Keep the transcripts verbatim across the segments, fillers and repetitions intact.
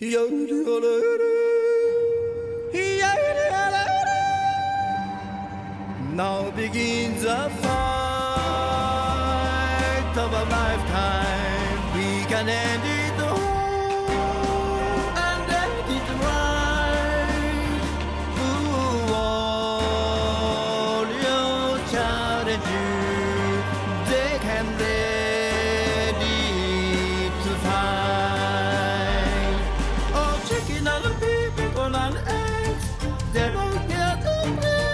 Now begins a fight of a lifetime. We can end it all and end it right. Through all your challenges, they can ready to fight. Oh, chicken and people and eggs, they don't get to play.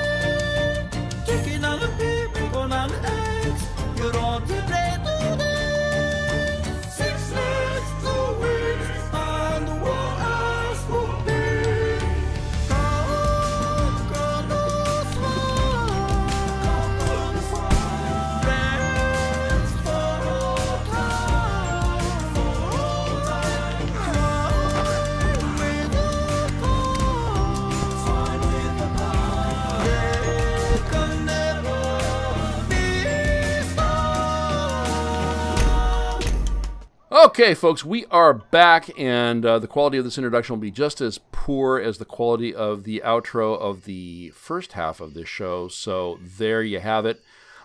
Okay, folks, we are back, and uh, the quality of this introduction will be just as poor as the quality of the outro of the first half of this show, so there you have it.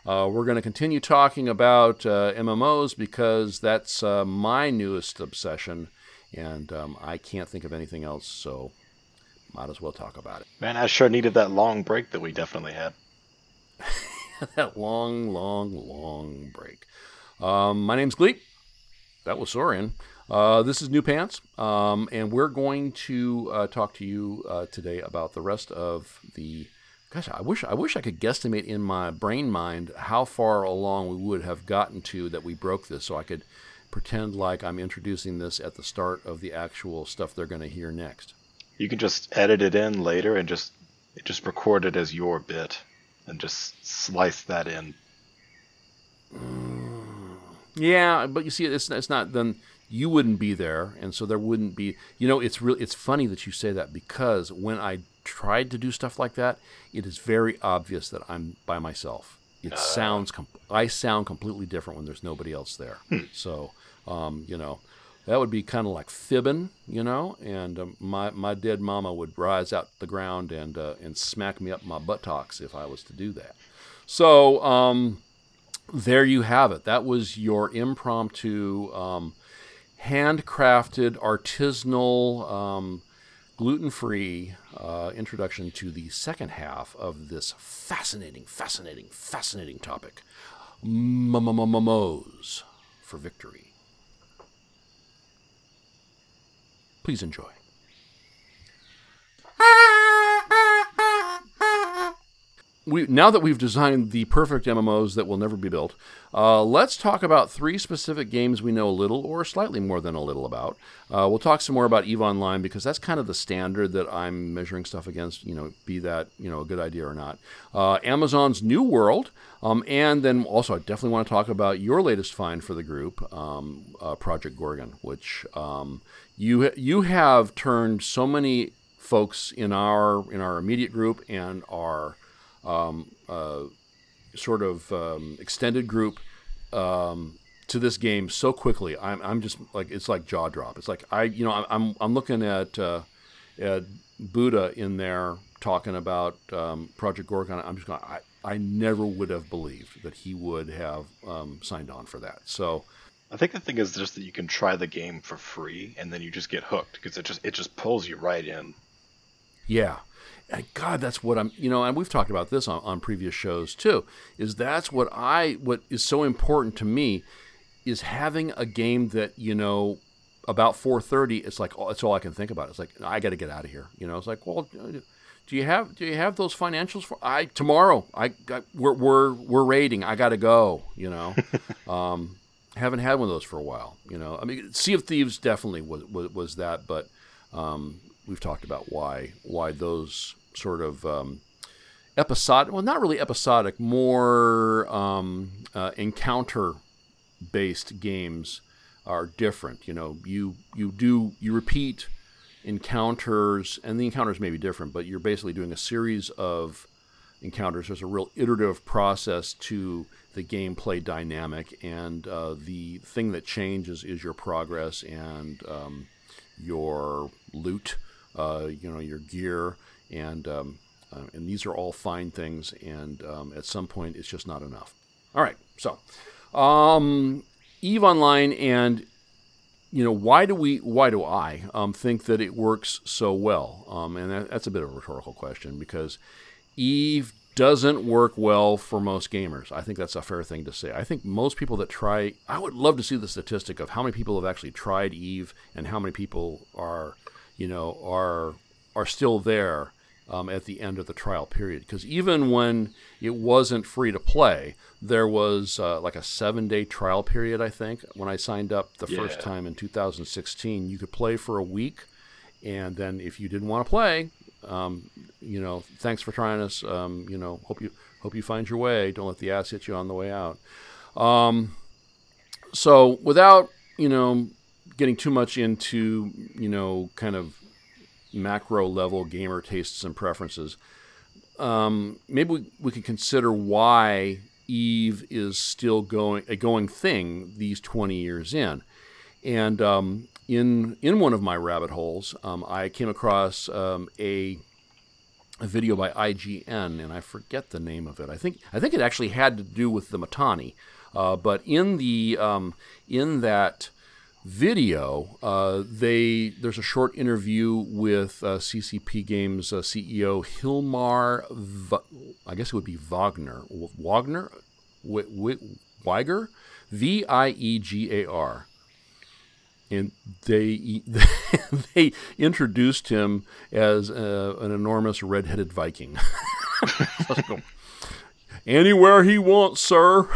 Uh, we're going to continue talking about uh, M M Os because that's uh, my newest obsession, and um, I can't think of anything else, so might as well talk about it. Man, I sure needed that long break that we definitely had. That long, long, long break. Um, my name's Gleep. That was Sorrien. Uh, this is New Pants, um, and we're going to uh, talk to you uh, today about the rest of the. Gosh, I wish I wish I could guesstimate in my brain mind how far along we would have gotten to that we broke this, so I could pretend like I'm introducing this at the start of the actual stuff they're going to hear next. You can just edit it in later and just just record it as your bit, and just slice that in. Mm. Yeah, but you see, it's it's not. Then you wouldn't be there, and so there wouldn't be. You know, it's really it's funny that you say that, because when I tried to do stuff like that, it is very obvious that I'm by myself. It uh, sounds com- I sound completely different when there's nobody else there. Hmm. So, um, you know, that would be kind of like fibbing, you know. And um, my my dead mama would rise out the ground and uh, and smack me up my buttocks if I was to do that. So. Um, There you have it. That was your impromptu, um, handcrafted, artisanal, um, gluten-free uh, introduction to the second half of this fascinating, fascinating, fascinating topic. M M Os for victory. Please enjoy. We, now that we've designed the perfect M M Os that will never be built, uh, let's talk about three specific games we know a little or slightly more than a little about. Uh, we'll talk some more about EVE Online, because that's kind of the standard that I'm measuring stuff against, you know, be that, you know, a good idea or not. Uh, Amazon's New World, um, and then also I definitely want to talk about your latest find for the group, um, uh, Project Gorgon, which um, you you have turned so many folks in our in our immediate group and our Um, uh, sort of um, extended group um, to this game so quickly. I'm, I'm just like, it's like jaw drop. It's like I, you know, I'm I'm looking at uh, at Buddha in there talking about um, Project Gorgon. I'm just going, I I never would have believed that he would have um, signed on for that. So I think the thing is just that you can try the game for free and then you just get hooked, because it just it just pulls you right in. Yeah. God, that's what I'm, you know, and we've talked about this on, on previous shows too, is that's what I, what is so important to me is having a game that, you know, about four thirty, it's like, oh, it's all I can think about. It's like, I got to get out of here. You know, it's like, well, do you have, do you have those financials for, I, tomorrow, I, I we're, we're, we're raiding. I got to go, you know, um, haven't had one of those for a while. You know, I mean, Sea of Thieves definitely was, was, was that, but, um, we've talked about why, why those sort of um, episodic, well, not really episodic, more um, uh, encounter-based games are different. You know, you you do you repeat encounters, and the encounters may be different, but you're basically doing a series of encounters. There's a real iterative process to the gameplay dynamic, and uh, the thing that changes is your progress and um, your loot, uh, you know, your gear, and um, uh, and these are all fine things. And um, at some point, it's just not enough. All right, so um, EVE Online, and you know, why do we? Why do I um, think that it works so well? Um, and that, that's a bit of a rhetorical question, because EVE doesn't work well for most gamers. I think that's a fair thing to say. I think most people that try, I would love to see the statistic of how many people have actually tried EVE and how many people are, you know, are are still there um, at the end of the trial period. Because even when it wasn't free to play, there was uh, like a seven-day trial period, I think. When I signed up the yeah. first time in two thousand sixteen, you could play for a week, and then if you didn't want to play, Um, you know, thanks for trying us. Um, you know, hope you hope you find your way. Don't let the ass hit you on the way out. Um, so without, you know, getting too much into, you know, kind of macro level gamer tastes and preferences, um, maybe we, we could consider why EVE is still going a going thing these twenty years in. And um, in in one of my rabbit holes, um, I came across um, a, a video by I G N, and I forget the name of it. I think I think it actually had to do with the Mittani. Uh, but in the um, in that video, uh, they there's a short interview with uh, C C P Games uh, C E O Hilmar. V- I guess it would be Wagner. Wagner, Weiger, V I E G A R. And they they introduced him as a, an enormous redheaded Viking. Anywhere he wants, sir.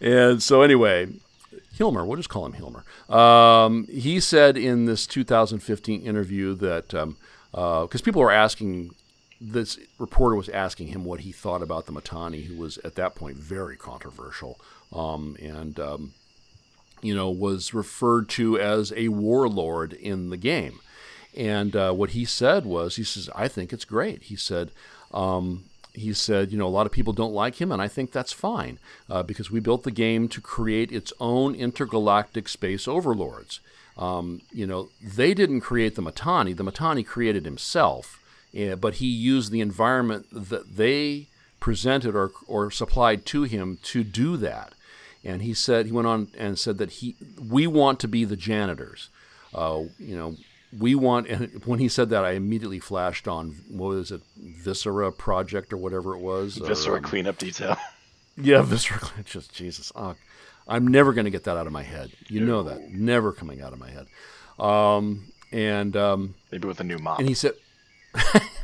And so anyway, Hilmar, we'll just call him Hilmar. Um, he said in this two thousand fifteen interview that, because um, uh, people were asking, this reporter was asking him what he thought about the Mittani, who was at that point very controversial. Um, and... Um, you know, was referred to as a warlord in the game. And uh, what he said was, he says, I think it's great. He said, um, he said, you know, a lot of people don't like him, and I think that's fine, uh, because we built the game to create its own intergalactic space overlords. Um, you know, they didn't create the Mittani. The Mittani created himself, uh, but he used the environment that they presented or, or supplied to him to do that. And he said, he went on and said that he, we want to be the janitors. Uh, you know, we want, and when he said that, I immediately flashed on, what was it, Viscera Project or whatever it was? Viscera or, um, Cleanup Detail. Yeah, Viscera Cleanup, just, Jesus. Oh, I'm never going to get that out of my head. You no. know that. Never coming out of my head. Um, and um, maybe with a new mop. And he said,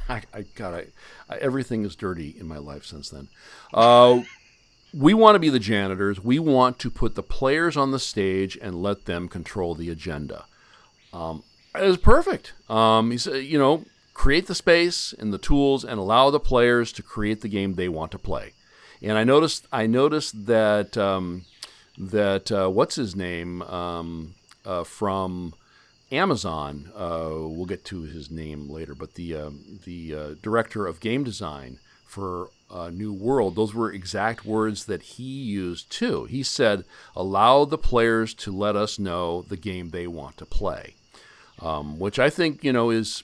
I, I, God, I, I, everything is dirty in my life since then. Uh We want to be the janitors. We want to put the players on the stage and let them control the agenda. Um, it was perfect. Um, he said, you know, create the space and the tools and allow the players to create the game they want to play. And I noticed, I noticed that um, that uh, what's his name um, uh, from Amazon. Uh, we'll get to his name later, but the um, the uh, director of game design for Uh, New World, those were exact words that he used too. He said, allow the players to let us know the game they want to play, um, which I think, you know, is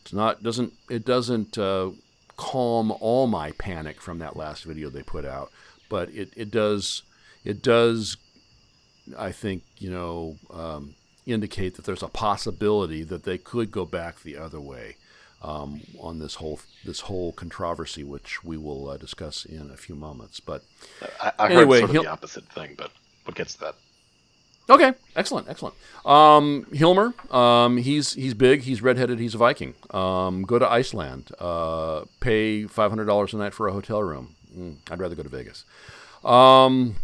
it's not doesn't it doesn't uh, calm all my panic from that last video they put out, but it, it does it does I think, you know, um, indicate that there's a possibility that they could go back the other way Um, on this whole this whole controversy, which we will uh, discuss in a few moments. But I, I anyway, heard sort of the opposite thing, but we'll get to that. Okay, excellent, excellent. Um, Hilmar, um, he's he's big, he's redheaded, he's a Viking. Um, go to Iceland. Uh, pay five hundred dollars a night for a hotel room. Mm, I'd rather go to Vegas. Um,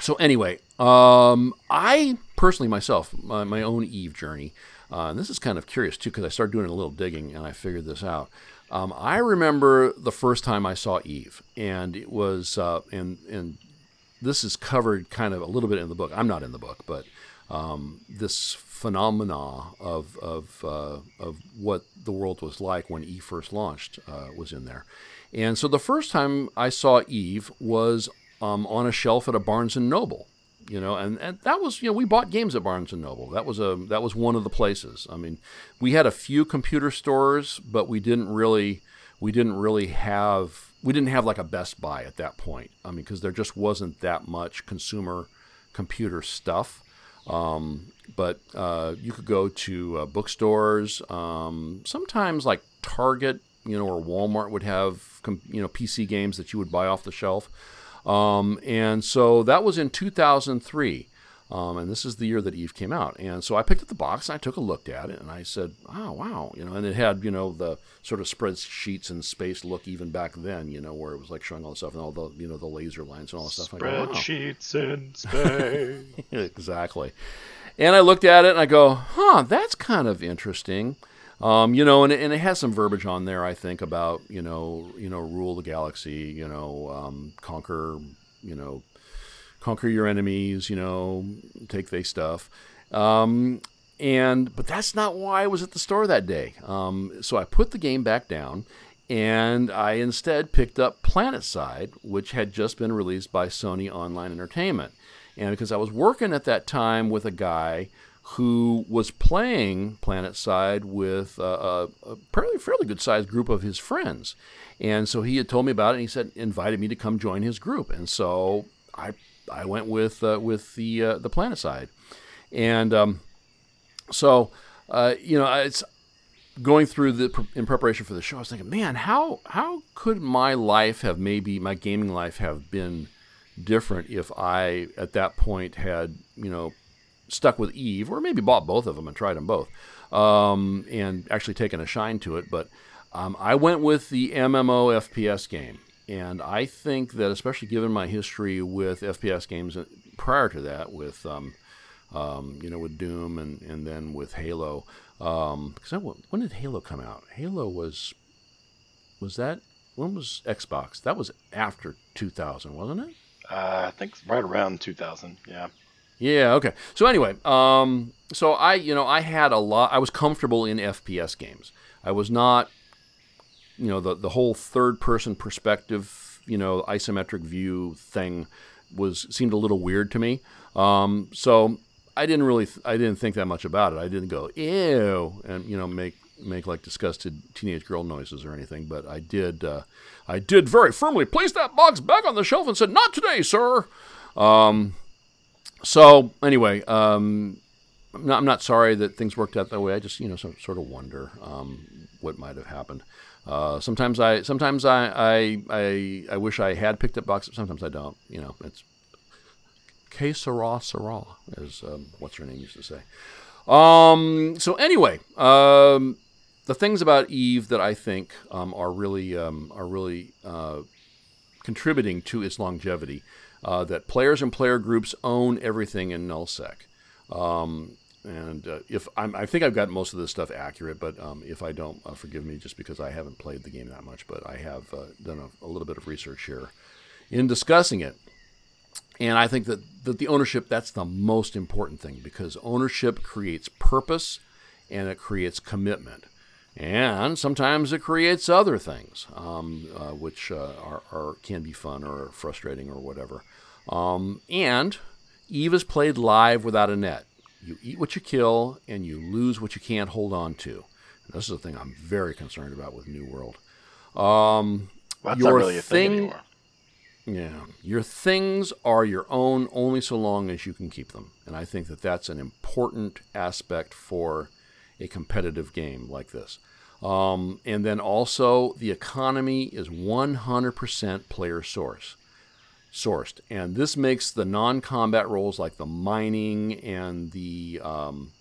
so anyway, um, I personally myself, my, my own EVE journey. Uh, and this is kind of curious, too, because I started doing a little digging, and I figured this out. Um, I remember the first time I saw EVE, and it was, uh, and and this is covered kind of a little bit in the book. I'm not in the book, but um, this phenomena of of uh, of what the world was like when EVE first launched uh, was in there. And so the first time I saw EVE was um, on a shelf at a Barnes and Noble. you know, and, and that was, you know, we bought games at Barnes and Noble. That was a that was one of the places. I mean, we had a few computer stores, but we didn't really we didn't really have we didn't have like a Best Buy at that point. I mean, because there just wasn't that much consumer computer stuff. Um, but uh, you could go to uh, bookstores. Um, sometimes like Target, you know, or Walmart would have com- you know P C games that you would buy off the shelf. Um, and so that was in two thousand three, um, and this is the year that EVE came out. And so I picked up the box and I took a look at it and I said, "Oh wow," you know. And it had, you know, the sort of spreadsheets and space look even back then, you know, where it was like showing all the stuff and all the, you know, the laser lines and all that stuff. Spreadsheets in space. Exactly. And I looked at it and I go, "Huh, that's kind of interesting." Um, you know, and and it has some verbiage on there, I think, about, you know, you know, rule the galaxy, you know, um, conquer, you know, conquer your enemies, you know, take they stuff. Um, and but that's not why I was at the store that day. Um, so I put the game back down, and I instead picked up Planetside, which had just been released by Sony Online Entertainment, and because I was working at that time with a guy who was playing Planetside with a, a fairly, fairly good-sized group of his friends. And so he had told me about it, and he said, invited me to come join his group. And so I I went with uh, with the uh, the Planetside. And um, so, uh, you know, it's going through the in preparation for the show, I was thinking, man, how how could my life have maybe, my gaming life have been different if I, at that point, had, you know, stuck with EVE, or maybe bought both of them and tried them both, um, and actually taken a shine to it. But um, I went with the M M O F P S game, and I think that, especially given my history with F P S games prior to that, with um, um, you know, with Doom and, and then with Halo, um, because I, when did Halo come out? Halo was was that when was Xbox? That was after two thousand, wasn't it? Uh, I think right around two thousand. Yeah. Yeah, okay. So anyway, um, so I, you know, I had a lot, I was comfortable in F P S games. I was not, you know, the, the whole third-person perspective, you know, isometric view thing was, seemed a little weird to me. Um, so I didn't really, th- I didn't think that much about it. I didn't go, ew, and, you know, make, make like disgusted teenage girl noises or anything. But I did, uh, I did very firmly place that box back on the shelf and said, not today, sir. Um... So anyway, um, I'm, not, I'm not sorry that things worked out that way. I just, you know, so, sort of wonder um, what might have happened. Uh, sometimes I, sometimes I, I, I, I wish I had picked up boxes. Sometimes I don't. You know, it's que sera, sera, as um, what's her name used to say. Um, so anyway, um, the things about EVE that I think um, are really um, are really uh, contributing to its longevity. Uh, that players and player groups own everything in NullSec. Um, and uh, if I'm, I think I've got most of this stuff accurate, but um, if I don't, uh, forgive me, just because I haven't played the game that much, but I have uh, done a, a little bit of research here in discussing it. And I think that, that the ownership, that's the most important thing, because ownership creates purpose and it creates commitment. And sometimes it creates other things, um, uh, which uh, are, are can be fun or frustrating or whatever. Um, and EVE is played live without a net. You eat what you kill, and you lose what you can't hold on to. And this is a thing I'm very concerned about with New World. Um, well, that's not really a thing, thing anymore. Yeah, your things are your own only so long as you can keep them. And I think that that's an important aspect for a competitive game like this. Um, and then also, the economy is one hundred percent player source, sourced. And this makes the non-combat roles like the mining and the um,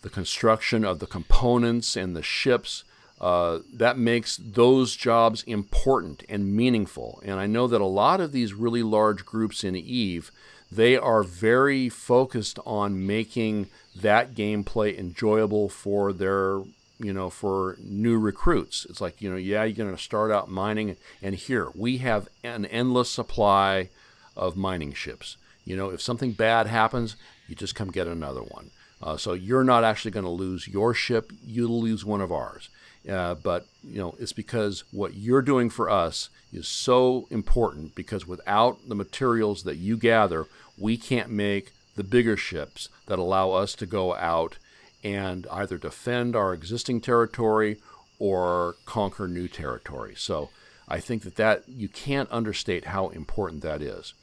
the construction of the components and the ships, uh, that makes those jobs important and meaningful. And I know that a lot of these really large groups in EVE, they are very focused on making that gameplay enjoyable for their, you know, for new recruits. It's like, you know, yeah, you're going to start out mining, and here we have an endless supply of mining ships. You know, if something bad happens, you just come get another one. Uh, so you're not actually going to lose your ship. You'll lose one of ours. Uh, but, you know, it's because what you're doing for us is so important, because without the materials that you gather, we can't make the bigger ships that allow us to go out and either defend our existing territory or conquer new territory. So I think that, that you can't understate how important that is.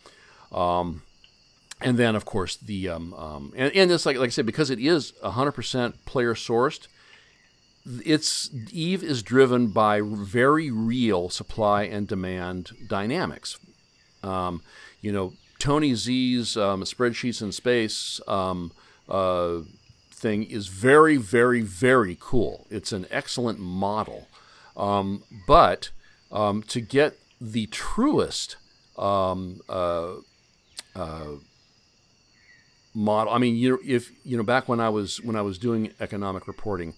Um, and then, of course, the um, um, and, and this, like, like I said, because it is one hundred percent player-sourced, it's EVE is driven by very real supply and demand dynamics. Um, you know, Tony Z's um, Spreadsheets in Space um, uh, thing is very, very, very cool. It's an excellent model. Um, but um, to get the truest um, uh, uh, model, I mean, you know, if you know, back when I was when I was doing economic reporting,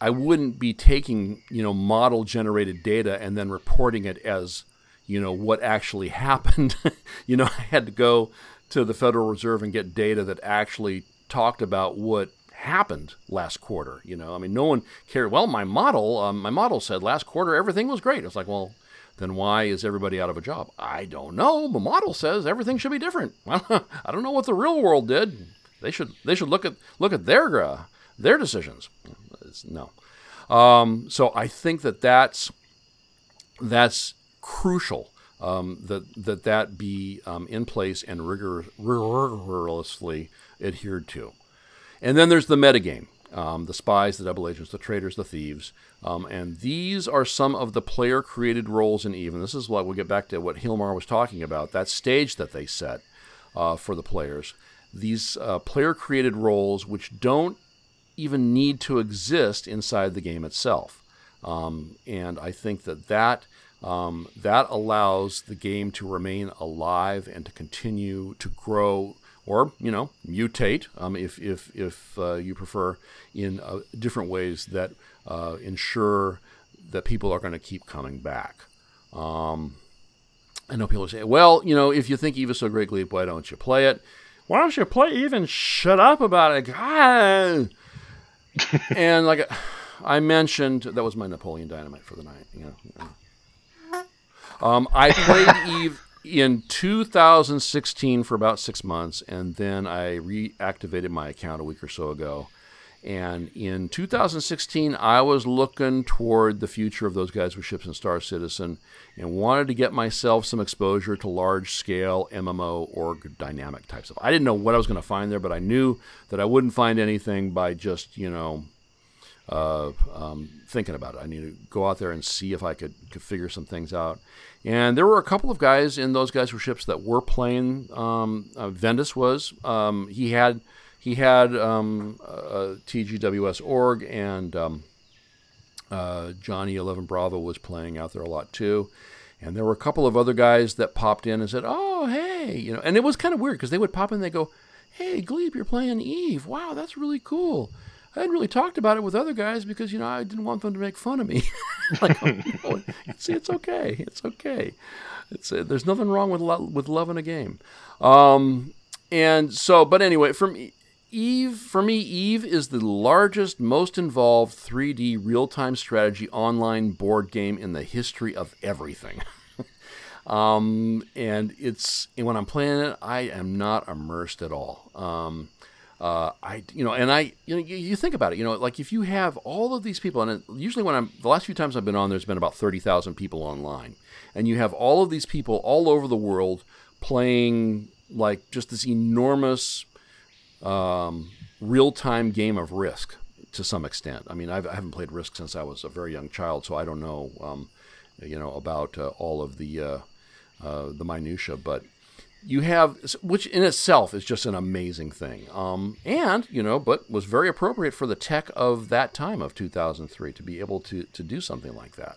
I wouldn't be taking, you know, model generated data and then reporting it as, you know, what actually happened. You know, I had to go to the Federal Reserve and get data that actually talked about what happened last quarter. You know, I mean, no one cared. Well, my model, um, my model said last quarter everything was great. It's like, well, then why is everybody out of a job? I don't know. My model says everything should be different. Well, I don't know what the real world did. They should they should look at look at their uh, their decisions. No. Um, so I think that that's, that's crucial, um, that, that that be um, in place and rigor, rigorously adhered to. And then there's the metagame, um, the spies, the double agents, the traitors, the thieves. Um, and these are some of the player-created roles in EVE. And this is what we'll get back to what Hilmar was talking about, that stage that they set uh, for the players. These uh, player-created roles which don't even need to exist inside the game itself. Um, and I think that that, um, that allows the game to remain alive and to continue to grow or, you know, mutate, um, if, if, if uh, you prefer, in uh, different ways that uh, ensure that people are going to keep coming back. Um, I know people say, well, you know, if you think EVE is so great, Gleep, why don't you play it? Why don't you play EVE and shut up about it? God! And like I mentioned, that was my Napoleon Dynamite for the night. You know, um, I played EVE in two thousand sixteen for about six months, and then I reactivated my account a week or so ago. And in two thousand sixteen, I was looking toward the future of those guys with ships in Star Citizen and wanted to get myself some exposure to large-scale M M O or dynamic type stuff. I didn't know what I was going to find there, but I knew that I wouldn't find anything by just, you know, uh, um, thinking about it. I needed to go out there and see if I could, could figure some things out. And there were a couple of guys in those guys with ships that were playing. Um, uh, Vendus was. Um, he had... He had um, uh, T G W S org, and um, uh, Johnny eleven Bravo was playing out there a lot too. And there were a couple of other guys that popped in and said, "Oh, hey," you know. And it was kind of weird because they would pop in, and they go, "Hey, Gleep, you're playing EVE. Wow, that's really cool. I hadn't really talked about it with other guys because, you know, I didn't want them to make fun of me." Like, oh, no, it's, it's okay, it's okay. It's uh, there's nothing wrong with lo- with loving a game. Um, and so, but anyway, from EVE, for me, EVE is the largest, most involved three D real-time strategy online board game in the history of everything. um, and it's and when I'm playing it, I am not immersed at all. Um, uh, I, you know, and I, you know, you, you think about it, you know, like if you have all of these people, and it, usually when I'm the last few times I've been on, there's been about thirty thousand people online, and you have all of these people all over the world playing like just this enormous Um, real-time game of Risk to some extent. I mean, I've, I haven't played Risk since I was a very young child, so I don't know, um, you know, about uh, all of the uh, uh, the minutia. But you have, which in itself is just an amazing thing, um, and you know, but was very appropriate for the tech of that time of two thousand three to be able to to do something like that.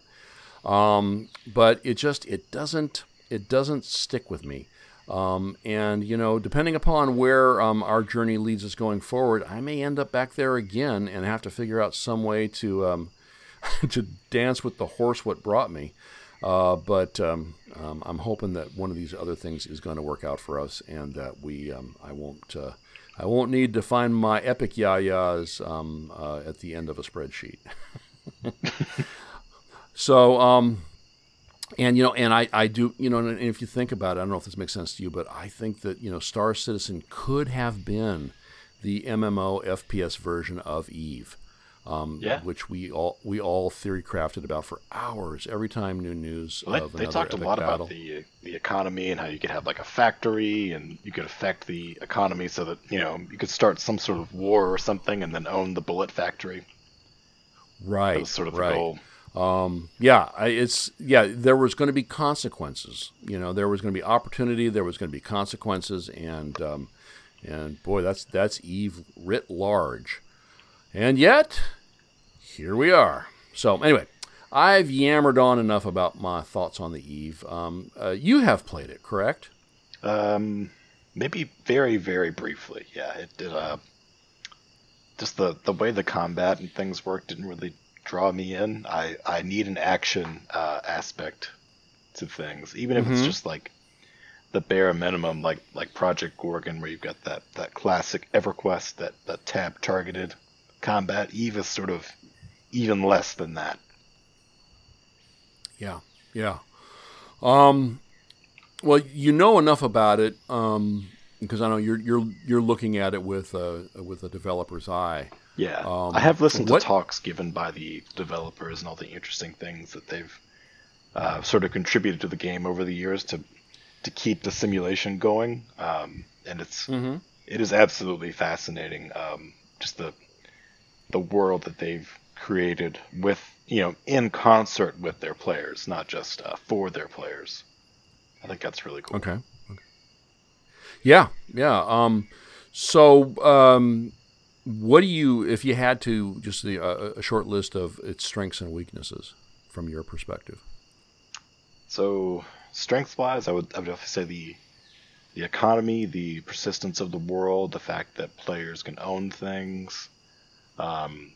Um, but it just it doesn't it doesn't stick with me. Um, and, you know, depending upon where um, our journey leads us going forward, I may end up back there again and have to figure out some way to um, to dance with the horse what brought me. Uh, but um, um, I'm hoping that one of these other things is going to work out for us, and that we um, I won't uh, I won't need to find my epic yayas um, uh, at the end of a spreadsheet. so. Um, And, you know, and I, I do, you know, and if you think about it, I don't know if this makes sense to you, but I think that, you know, Star Citizen could have been the M M O F P S version of EVE, um, yeah. which we all we all theory crafted about for hours every time new news. Well, of they, they talked a lot battle. about the the economy and how you could have like a factory and you could affect the economy so that, you know, you could start some sort of war or something and then own the bullet factory. Right. That was sort of right. the goal. Um, yeah, I, it's, yeah, there was going to be consequences, you know, there was going to be opportunity, there was going to be consequences, and, um, and boy, that's, that's EVE writ large. And yet, here we are. So anyway, I've yammered on enough about my thoughts on the EVE. Um, uh, you have played it, correct? Um, maybe very, very briefly. Yeah, it did, uh, just the, the way the combat and things worked didn't really draw me in. I, I need an action uh, aspect to things, even if mm-hmm. it's just like the bare minimum, like like Project Gorgon, where you've got that, that classic EverQuest, that, that tab targeted combat. EVE is sort of even less than that. Yeah, yeah. Um, well, you know enough about it um, because I know you're you're you're looking at it with a with a developer's eye. Yeah, um, I have listened to what? talks given by the developers and all the interesting things that they've uh, sort of contributed to the game over the years to to keep the simulation going, um, and it's mm-hmm. it is absolutely fascinating. Um, just the the world that they've created with, you know, in concert with their players, not just uh, for their players. I think that's really cool. Okay. okay. Yeah, yeah. Um, so. Um, What do you, if you had to, just the, uh, a short list of its strengths and weaknesses from your perspective? So, strengths-wise, I would, I would definitely say the the economy, the persistence of the world, the fact that players can own things, um,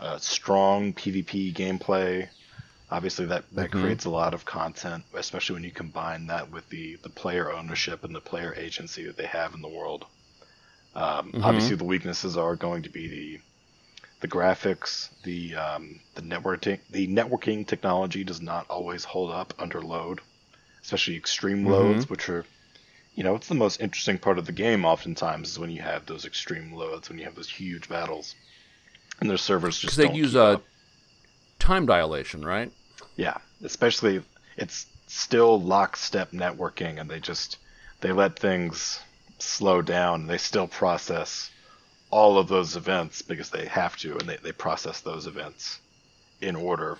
uh, strong PvP gameplay. Obviously, that, that mm-hmm. creates a lot of content, especially when you combine that with the, the player ownership and the player agency that they have in the world. Um, mm-hmm. Obviously, the weaknesses are going to be the the graphics, the um, the networking. The networking technology does not always hold up under load, especially extreme mm-hmm. loads, which are, you know, it's the most interesting part of the game. Oftentimes, is when you have those extreme loads, when you have those huge battles, and their servers just don't keep up. Because they use a time dilation, right? Yeah, especially it's still lockstep networking, and they just they let things slow down, and they still process all of those events because they have to, and they, they process those events in order,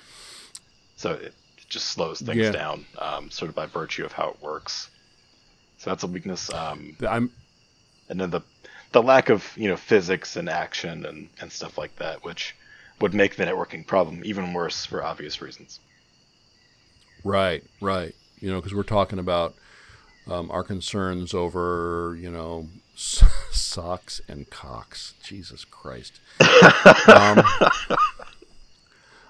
so it just slows things yeah. down um, sort of by virtue of how it works. So that's a weakness. Um, I'm... and then the the lack of, you know, physics and action and, and stuff like that, which would make the networking problem even worse for obvious reasons. Right, right. You know, because we're talking about Um, our concerns over, you know, so- socks and cocks. Jesus Christ. um,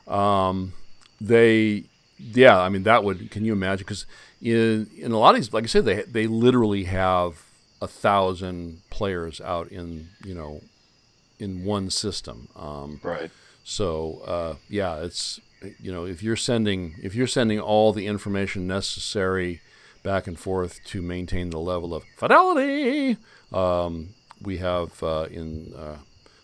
um, they, yeah, I mean, that would, can you imagine? Because in, in a lot of these, like I said, they they literally have a thousand players out in, you know, in one system. Um, right. So, uh, yeah, it's, you know, if you're sending, if you're sending all the information necessary back and forth to maintain the level of fidelity um, we have uh, in uh,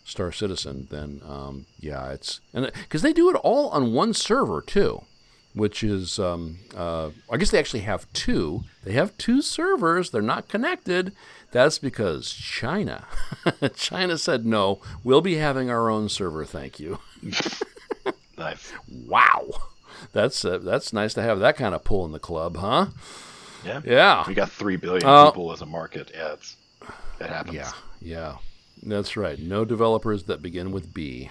Star Citizen, then um, yeah, it's and because they do it all on one server too, which is um, uh, I guess they actually have two. They have two servers. They're not connected. That's because China, China said no. We'll be having our own server. Thank you. Nice. Wow, that's uh, that's nice to have that kind of pull in the club, huh? Yeah. yeah, we got three billion uh, people as a market. Yeah, it's, it happens. Yeah, yeah, that's right. No developers that begin with B.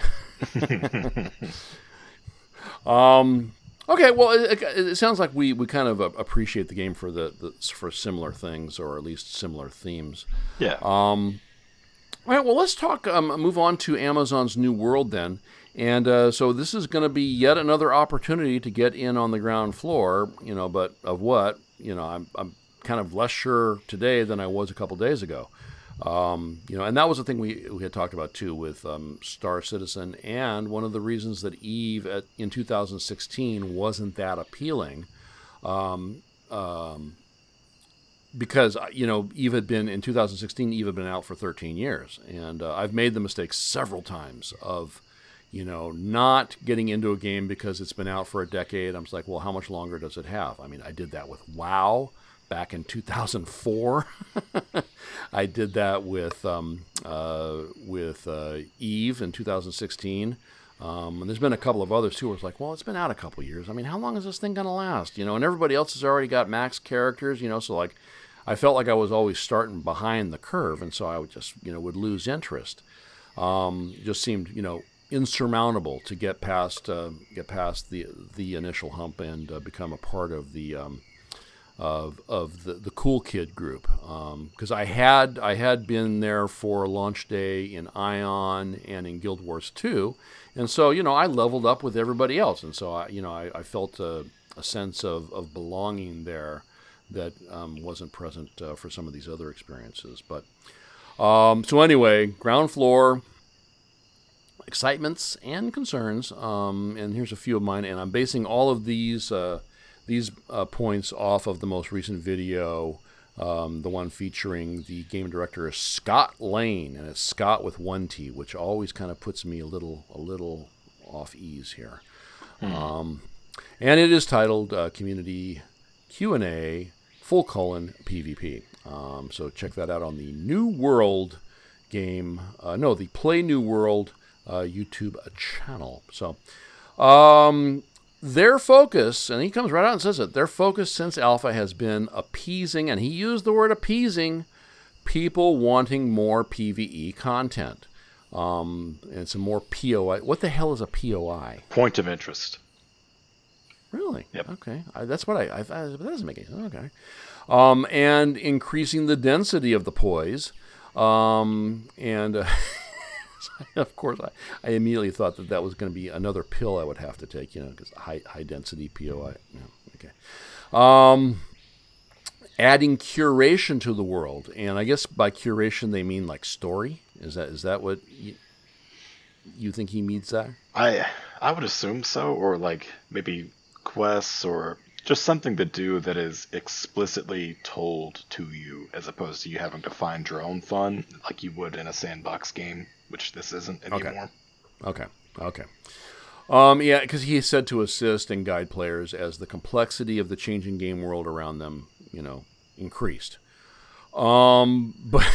um. Okay. Well, it, it sounds like we, we kind of appreciate the game for the, the for similar things, or at least similar themes. Yeah. Um. All right. Well, let's talk. Um. Move on to Amazon's New World then. And uh, so this is going to be yet another opportunity to get in on the ground floor. You know, but of what? You know, I'm I'm kind of less sure today than I was a couple days ago. Um, you know, and that was the thing we, we had talked about too with um, Star Citizen, and one of the reasons that EVE at, in two thousand sixteen wasn't that appealing um, um, because, you know, EVE had been, in two thousand sixteen, EVE had been out for thirteen years. And uh, I've made the mistake several times of, you know, not getting into a game because it's been out for a decade. I'm just like, well, how much longer does it have? I mean, I did that with WoW back in two thousand four. I did that with um, uh, with uh, EVE in two thousand sixteen. Um, and there's been a couple of others, too, where it's like, well, it's been out a couple years. I mean, how long is this thing going to last? You know, and everybody else has already got max characters, you know, so, like, I felt like I was always starting behind the curve, and so I would just, you know, would lose interest. Um, it just seemed, you know, insurmountable to get past uh, get past the the initial hump and uh, become a part of the um, of of the, the cool kid group, because um, I had I had been there for launch day in Ion and in Guild Wars two, and so, you know, I leveled up with everybody else, and so I you know I, I felt a, a sense of, of belonging there that um, wasn't present uh, for some of these other experiences. But um, so anyway, ground floor excitements and concerns, um, and here's a few of mine. And I'm basing all of these uh, these uh, points off of the most recent video, um, the one featuring the game director is Scott Lane, and it's Scott with one T, which always kind of puts me a little a little off ease here. Mm. Um, and it is titled uh, Community Q and A full colon P V P. Um, so check that out on the New World game. Uh, no, the Play New World Uh, YouTube channel. So um, their focus, and he comes right out and says it, their focus since alpha has been appeasing, and he used the word appeasing, people wanting more P V E content. Um, and some more P O I. What the hell is a P O I? Point of interest. Really? Yep. Okay. I, that's what I, I, I, that doesn't make any sense. Okay. Um, and increasing the density of the poise. Um, and... Uh, Of course, I, I immediately thought that that was going to be another pill I would have to take, you know, because high, high density P O I. Yeah, okay. Um, adding curation to the world, and I guess by curation they mean like story. Is that is that what you, you think he means there? I I would assume so, or like maybe quests, or just something to do that is explicitly told to you, as opposed to you having to find your own fun like you would in a sandbox game, which this isn't anymore. Okay, okay. okay. Um, yeah, because he is said to assist and guide players as the complexity of the changing game world around them, you know, increased. Um, but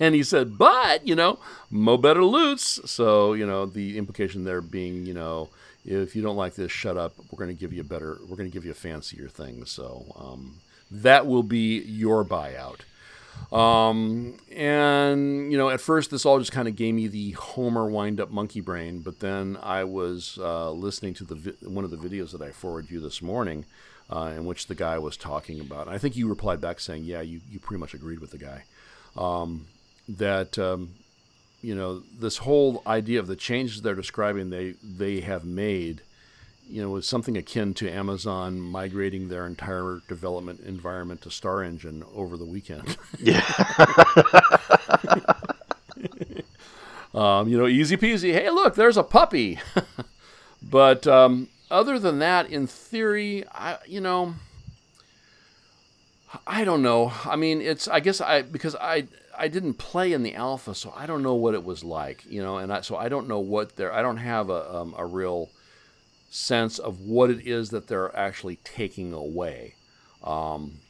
and he said, but, you know, mo better loots. So, you know, the implication there being, you know, if you don't like this, shut up. We're going to give you a better, we're going to give you a fancier thing. So um, that will be your buyout. Um, and, you know, at first this all just kind of gave me the Homer wind-up monkey brain, but then I was uh, listening to the vi- one of the videos that I forwarded you this morning uh, in which the guy was talking about, and I think you replied back saying, yeah, you, you pretty much agreed with the guy, um, that, um, you know, this whole idea of the changes they're describing they, they have made, you know, was something akin to Amazon migrating their entire development environment to Star Engine over the weekend. Yeah. um, you know, easy peasy. Hey, look, there's a puppy. But um, other than that, in theory, I, you know, I don't know. I mean, it's, I guess I, because I, I didn't play in the alpha, so I don't know what it was like, you know, and I, so I don't know what they're, I don't have a, um, a real sense of what it is that they're actually taking away. Um,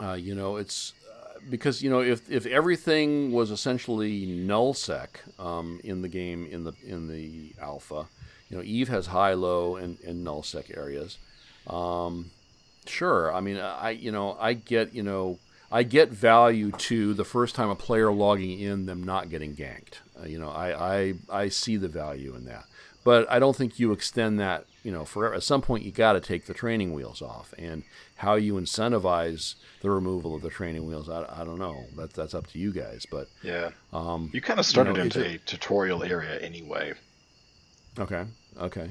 uh, you know, it's uh, because, you know, if, if everything was essentially NullSec um, in the game, in the, in the alpha, you know, EVE has high, low, and, and NullSec areas. Um, sure. I mean, I, you know, I get, you know, I get value to the first time a player logging in, them not getting ganked. Uh, you know, I, I, I see the value in that. But I don't think you extend that, you know, forever. At some point, you got to take the training wheels off, and how you incentivize the removal of the training wheels, I, I don't know. That that's up to you guys. But yeah, um, you kind of started, you know, into a, a tutorial area anyway. Okay, okay.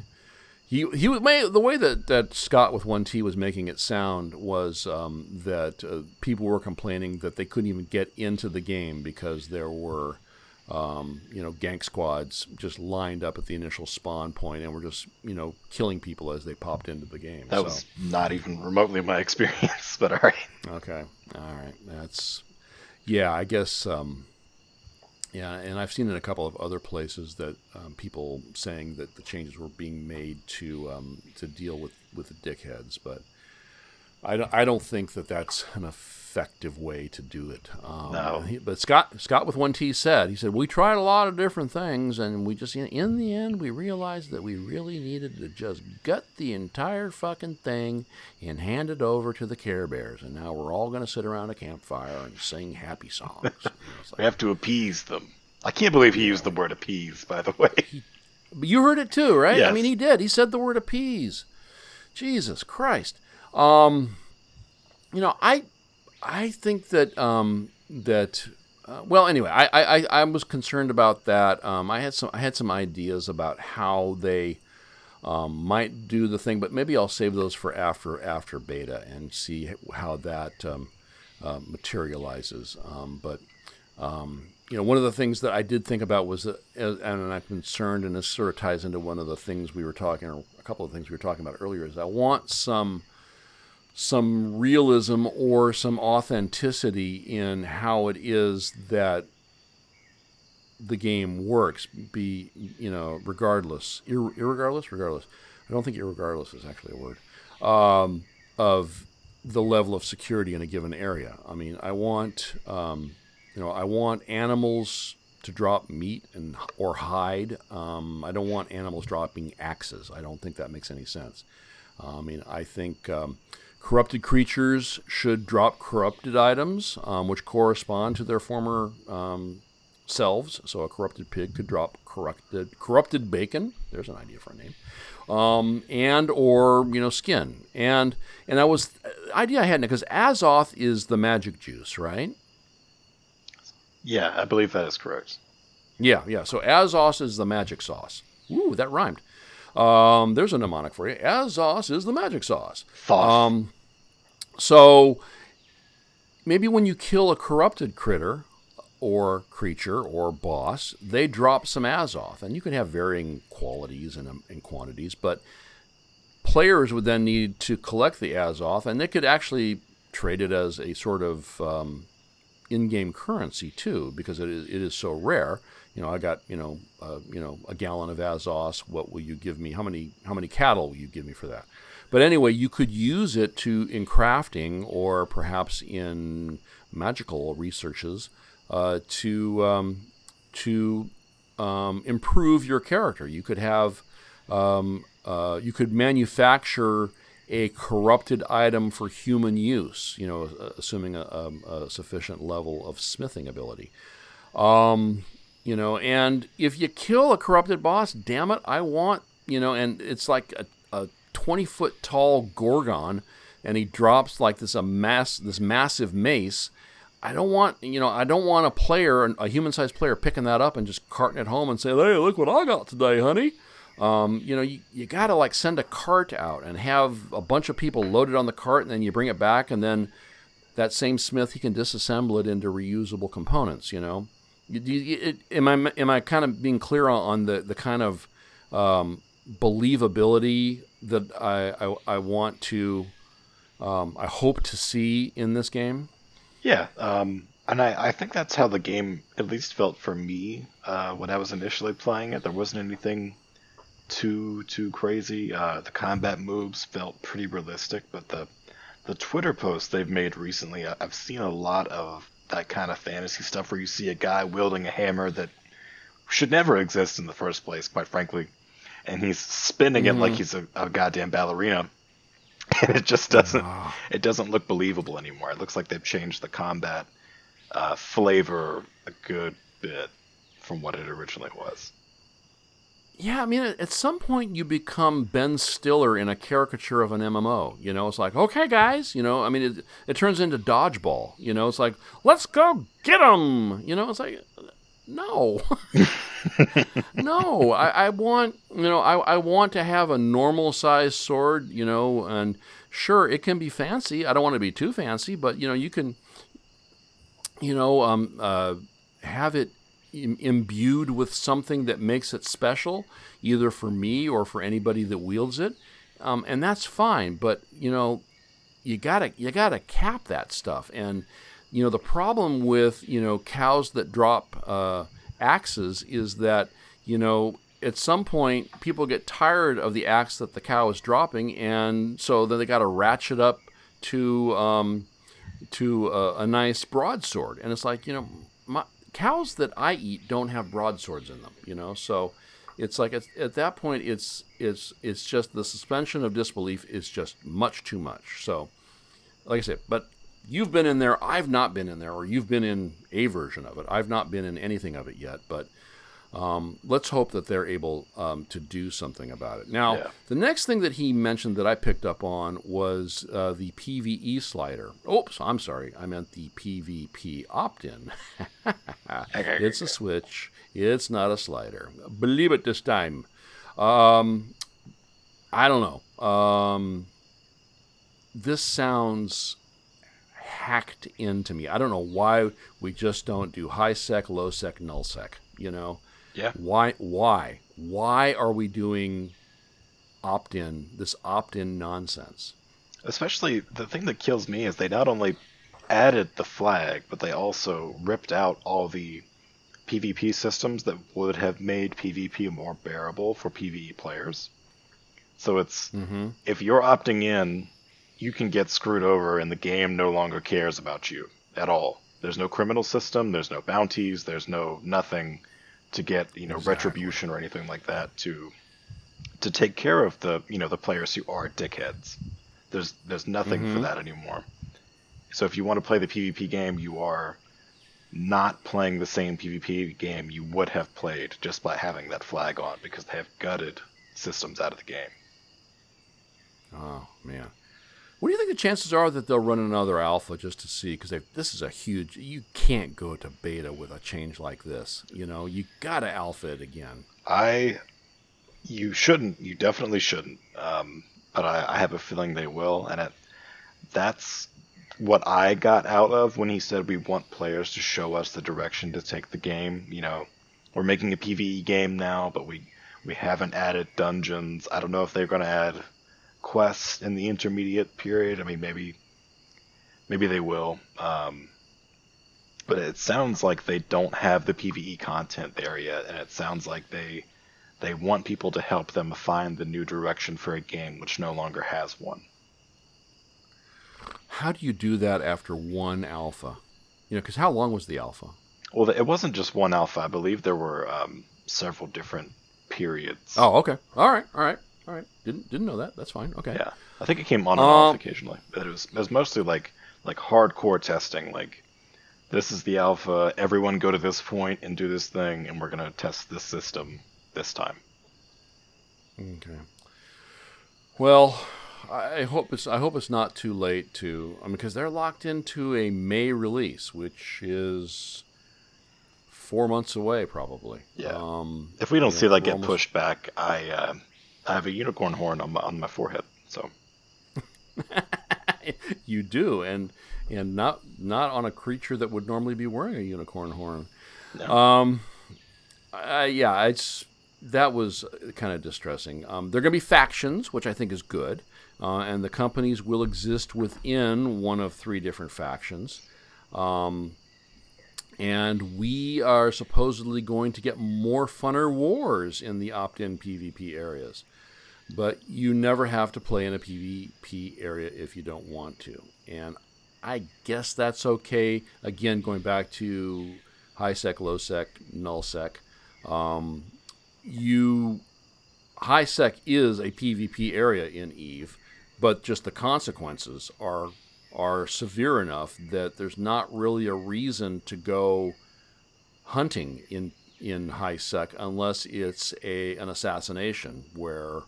He he was the way that, that Scott with one T was making it sound was um, that uh, people were complaining that they couldn't even get into the game because there were um, you know, gank squads just lined up at the initial spawn point and were just, you know, killing people as they popped into the game. That so. was not even remotely my experience, but all right. Okay. All right. That's, yeah, I guess, um, yeah, and I've seen in a couple of other places that um, people saying that the changes were being made to um, to deal with, with the dickheads, but I don't, I don't think that that's an effective way to do it. Um, no. But Scott Scott with one T said, he said, we tried a lot of different things, and we just, in the end, we realized that we really needed to just gut the entire fucking thing and hand it over to the Care Bears, and now we're all going to sit around a campfire and sing happy songs. You know, like, we have to appease them. I can't believe he used the word appease, by the way. He, you heard it too, right? Yes. I mean, he did. He said the word appease. Jesus Christ. Um, you know, I, I think that, um, that, uh, well, anyway, I, I, I was concerned about that. Um, I had some, I had some ideas about how they, um, might do the thing, but maybe I'll save those for after, after beta and see how that, um, uh, materializes. Um, but, um, you know, one of the things that I did think about was that, and I'm concerned, and this sort of ties into one of the things we were talking, or a couple of things we were talking about earlier, is I want some, some realism or some authenticity in how it is that the game works, be, you know, regardless, ir- irregardless, regardless. I don't think irregardless is actually a word, um, of the level of security in a given area. I mean, I want, um, you know, I want animals to drop meat and or hide. Um, I don't want animals dropping axes. I don't think that makes any sense. I mean, I think, um, corrupted creatures should drop corrupted items, um, which correspond to their former um, selves. So a corrupted pig could drop corrupted corrupted bacon. There's an idea for a name, um, and or you know skin. And and that was the idea I had, because Azoth is the magic juice, right? Yeah, I believe that is correct. Yeah, yeah. So Azoth is the magic sauce. Ooh, that rhymed. Um, there's a mnemonic for you. Azoth is the magic sauce. Um, so maybe when you kill a corrupted critter or creature or boss, they drop some Azoth, and you can have varying qualities and, and quantities, but players would then need to collect the Azoth, and they could actually trade it as a sort of, um, in-game currency too, because it is, it is so rare. You know, I got, you know, uh, you know, a gallon of Azoth. What will you give me? How many, how many cattle will you give me for that? But anyway, you could use it to, in crafting or perhaps in magical researches, uh, to, um, to um, improve your character. You could have, um, uh, you could manufacture a corrupted item for human use, you know, assuming a, a sufficient level of smithing ability. Um, You know, and if you kill a corrupted boss, damn it, I want, you know, and it's like a twenty-foot-tall Gorgon, and he drops like this a mass, this massive mace. I don't want, you know, I don't want a player, a human-sized player, picking that up and just carting it home and saying, hey, look what I got today, honey. Um, you know, you, you got to, like, send a cart out and have a bunch of people loaded on the cart, and then you bring it back, and then that same smith, he can disassemble it into reusable components, you know. You, you, it, am I am I kind of being clear on the, the kind of um, believability that I, I, I want to, um, I hope to see in this game? Yeah, um, and I, I think that's how the game at least felt for me uh, when I was initially playing it. There wasn't anything too too crazy. Uh, the combat moves felt pretty realistic, but the the Twitter posts they've made recently, I've seen a lot of that kind of fantasy stuff where you see a guy wielding a hammer that should never exist in the first place, quite frankly, and he's spinning mm-hmm. it like he's a, a goddamn ballerina, and it just doesn't oh. it doesn't look believable anymore. It looks like they've changed the combat uh, flavor a good bit from what it originally was. Yeah, I mean, at some point you become Ben Stiller in a caricature of an M M O. You know, it's like, okay, guys, you know, I mean, it, it turns into dodgeball. You know, it's like, let's go get them. You know, it's like, no, no, I, I want, you know, I, I want to have a normal sized sword, you know, and sure, it can be fancy. I don't want to be too fancy, but, you know, you can, you know, um, uh, have it im- imbued with something that makes it special, either for me or for anybody that wields it. Um, and that's fine, but, you know, you gotta you gotta cap that stuff. And, you know, the problem with, you know, cows that drop uh, axes is that, you know, at some point people get tired of the axe that the cow is dropping, and so then they got to ratchet up to um, to a, a nice broadsword. And it's like, you know, my, cows that I eat don't have broadswords in them, you know, so. It's like at, at that point, it's it's it's just the suspension of disbelief is just much too much. So, like I said, but you've been in there, I've not been in there, or you've been in a version of it. I've not been in anything of it yet, but um, let's hope that they're able um, to do something about it. Now, yeah. The next thing that he mentioned that I picked up on was uh, the P V E slider. Oops, I'm sorry, I meant the P V P opt-in. It's a switch. It's not a slider. Believe it this time. Um, I don't know. Um, this sounds hacked into me. I don't know why we just don't do high sec, low sec, null sec. You know? Yeah. Why? Why? Why are we doing opt-in? This opt-in nonsense. Especially the thing that kills me is they not only added the flag, but they also ripped out all the P V P systems that would have made P V P more bearable for P V E players. So it's, mm-hmm. If you're opting in, you can get screwed over and the game no longer cares about you at all. There's no criminal system, there's no bounties, there's no nothing to get, you know, exactly. retribution or anything like that to to take care of the, you know, the players who are dickheads. There's there's nothing mm-hmm. for that anymore. So if you want to play the P V P game, you are not playing the same P V P game you would have played just by having that flag on, because they have gutted systems out of the game. Oh, man. What do you think the chances are that they'll run another alpha just to see? Because this is a huge... You can't go to beta with a change like this. You know, you got to alpha it again. I... You shouldn't. You definitely shouldn't. Um, but I, I have a feeling they will, and it, that's... what I got out of when he said we want players to show us the direction to take the game. You know, we're making a P V E game now, but we we haven't added dungeons. I don't know if they're going to add quests in the intermediate period. I mean, maybe maybe they will. Um, but it sounds like they don't have the P V E content there yet, and it sounds like they they want people to help them find the new direction for a game which no longer has one. How do you do that after one alpha? You know, because how long was the alpha? Well, it wasn't just one alpha. I believe there were um, several different periods. Oh, okay. All right, all right, all right. Didn't didn't know that. That's fine. Okay. Yeah, I think it came on and um, off occasionally, but it was it was mostly like like hardcore testing. Like, this is the alpha. Everyone go to this point and do this thing, and we're gonna test this system this time. Okay. Well. I hope it's I hope it's not too late to, I mean, because they're locked into a May release, which is four months away probably. Yeah. Um, if we don't see know, that get almost... pushed back, I uh, I have a unicorn horn on my on my forehead. So you do, and and not not on a creature that would normally be wearing a unicorn horn. No. Um. I, yeah. It's that was kind of distressing. Um. They're gonna be factions, which I think is good. Uh, and the companies will exist within one of three different factions. Um, and we are supposedly going to get more funner wars in the opt-in P V P areas. But you never have to play in a P V P area if you don't want to. And I guess that's okay. Again, going back to high sec, low sec, null sec. Um, you high sec is a P V P area in EVE. But just the consequences are are severe enough that there's not really a reason to go hunting in in high sec unless it's a an assassination where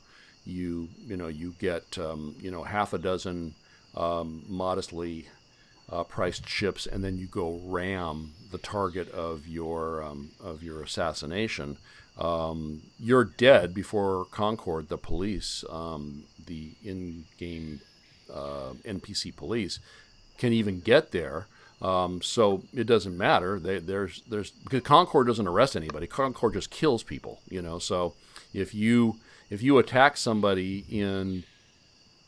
you you know you get um, you know half a dozen um, modestly uh, priced ships, and then you go ram the target of your um, of your assassination. Um, you're dead before Concord, the police, um, the in-game uh, N P C police, can even get there. Um, so it doesn't matter. They, there's there's because Concord doesn't arrest anybody. Concord just kills people. You know, so if you if you attack somebody in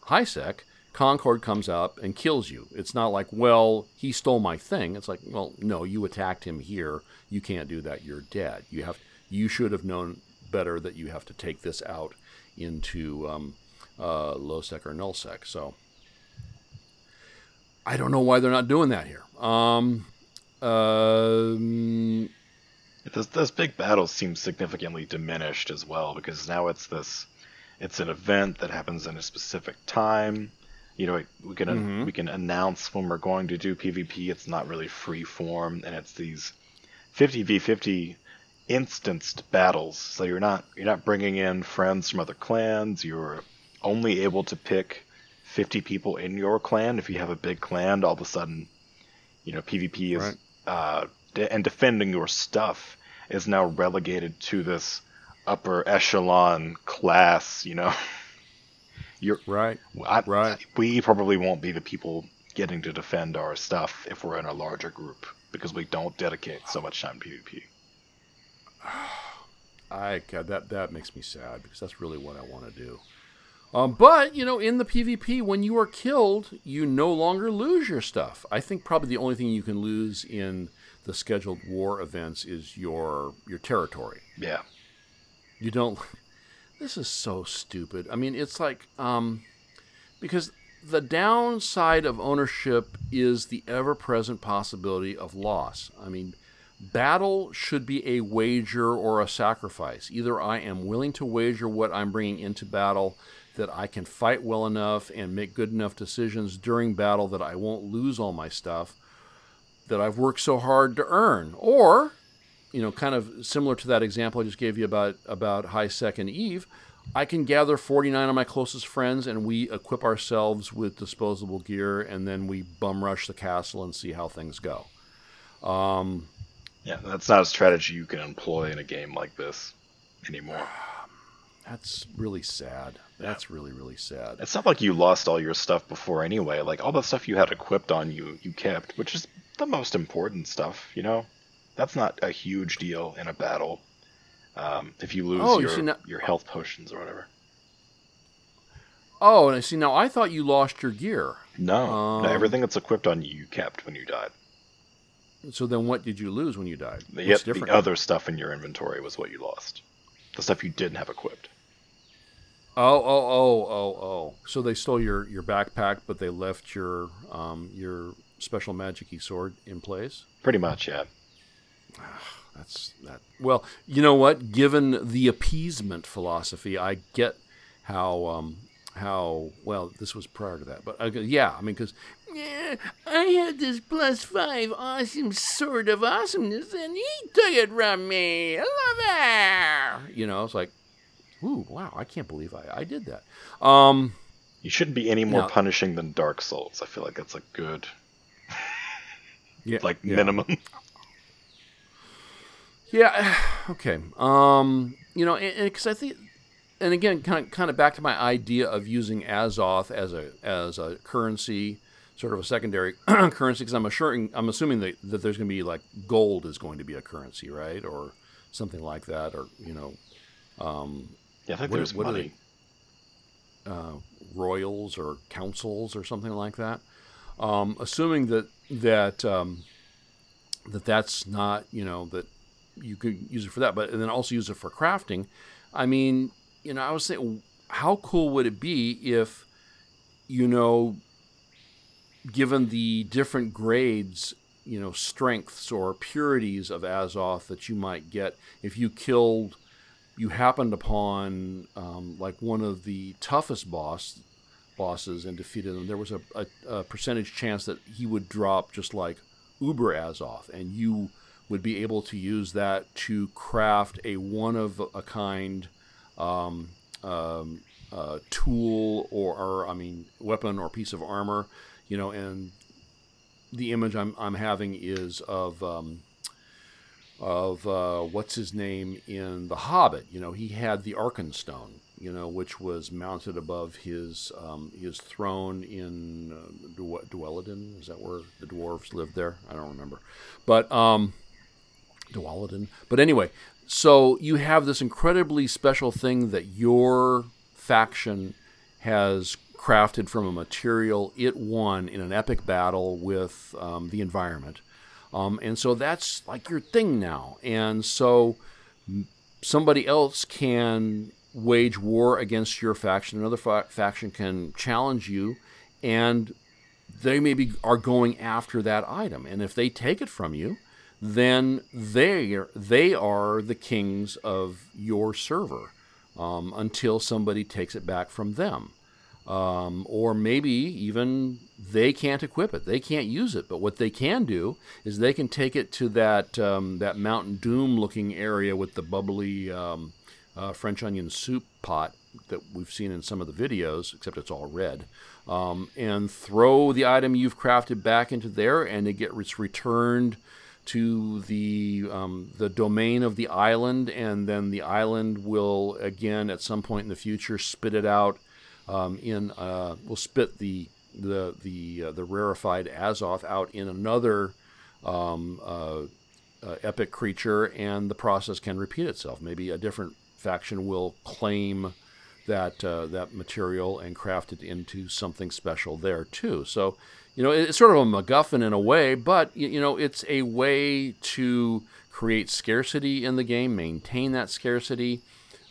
HiSec, Concord comes up and kills you. It's not like, well, he stole my thing. It's like, well, no, you attacked him here. You can't do that. You're dead. You have you should have known better that you have to take this out into um, uh, LowSec or NullSec. So I don't know why they're not doing that here. Um, uh, this, this big battle seems significantly diminished as well, because now it's this, it's an event that happens in a specific time. You know, we can mm-hmm. we can announce when we're going to do PvP. It's not really free form, and it's these fifty v fifty instanced battles. So you're not you're not bringing in friends from other clans. You're only able to pick fifty people in your clan. If you have a big clan, all of a sudden, you know, PvP is right. uh, de- and defending your stuff is now relegated to this upper echelon class. You know, you're right. I, right. We probably won't be the people getting to defend our stuff if we're in a larger group, because we don't dedicate so much time to PvP. I God, that that makes me sad, because that's really what I want to do. Um, but, you know, in the PvP, when you are killed, you no longer lose your stuff. I think probably the only thing you can lose in the scheduled war events is your your territory. Yeah. You don't... This is so stupid. I mean, it's like... Um, because the downside of ownership is the ever-present possibility of loss. I mean, battle should be a wager or a sacrifice. Either I am willing to wager what I'm bringing into battle, that I can fight well enough and make good enough decisions during battle that I won't lose all my stuff that I've worked so hard to earn. Or, you know, kind of similar to that example I just gave you about, about HiSec and EVE, I can gather forty-nine of my closest friends and we equip ourselves with disposable gear, and then we bum rush the castle and see how things go. Um, yeah, that's not a strategy you can employ in a game like this anymore. That's really sad. That's yeah. really, really sad. It's not like you lost all your stuff before anyway. Like, all the stuff you had equipped on you, you kept, which is the most important stuff, you know? That's not a huge deal in a battle. Um, if you lose oh, your, you see, now, your health potions or whatever. Oh, and I see. Now, I thought you lost your gear. No. Um, no, everything that's equipped on you, you kept when you died. So then what did you lose when you died? Yep, the other stuff in your inventory was what you lost. The stuff you didn't have equipped. Oh, oh, oh, oh, oh. So they stole your, your backpack, but they left your um, your special magic-y sword in place? Pretty much, yeah. That's that. Well, you know what? Given the appeasement philosophy, I get how, um, how well, this was prior to that. But uh, yeah, I mean, because yeah, I had this plus five awesome sword of awesomeness, and he took it from me. I love it. You know, it's like, ooh, wow, I can't believe I, I did that. Um, you shouldn't be any more no. punishing than Dark Souls. I feel like that's a good yeah, like yeah. minimum. Yeah, okay. Um, you know, because I think, and again, kind of, kind of back to my idea of using Azoth as a as a currency, sort of a secondary currency, because I'm assuring, I'm assuming that, that there's going to be, like, gold is going to be a currency, right? Or something like that, or, you know... Um, yeah, I think what, there's what money. They, uh, royals or councils or something like that. Um, assuming that that um, that that's not, you know, that you could use it for that, but and then also use it for crafting. I mean, you know, I was saying, how cool would it be if, you know, given the different grades, you know, strengths or purities of Azoth that you might get, if you killed... you happened upon um, like one of the toughest boss bosses and defeated him, there was a, a, a percentage chance that he would drop just like Uber Azoth, and you would be able to use that to craft a one-of-a-kind um, um, uh, tool or, or, I mean, weapon or piece of armor, you know, and the image I'm, I'm having is of... Um, of uh, what's his name in The Hobbit. You know, he had the Arkenstone, you know, which was mounted above his um, his throne in uh, du- Dueledin. Is that where the dwarves lived there? I don't remember. But um, Dueledin. But anyway, so you have this incredibly special thing that your faction has crafted from a material it won in an epic battle with um, the environment. Um, and so that's like your thing now. And so somebody else can wage war against your faction. Another fa- faction can challenge you, and they maybe are going after that item. And if they take it from you, then they are, they are the kings of your server um, until somebody takes it back from them. Um, or maybe even they can't equip it. They can't use it. But what they can do is they can take it to that um, that Mountain Doom-looking area with the bubbly um, uh, French onion soup pot that we've seen in some of the videos, except it's all red, um, and throw the item you've crafted back into there, and it gets returned to the um, the domain of the island, and then the island will, again, at some point in the future, spit it out. Um, in uh, we'll spit the the the uh, the rarefied Azoth out in another um, uh, uh, epic creature, and the process can repeat itself. Maybe a different faction will claim that uh, that material and craft it into something special there too. So, you know, it's sort of a MacGuffin in a way, but you know, it's a way to create scarcity in the game, maintain that scarcity.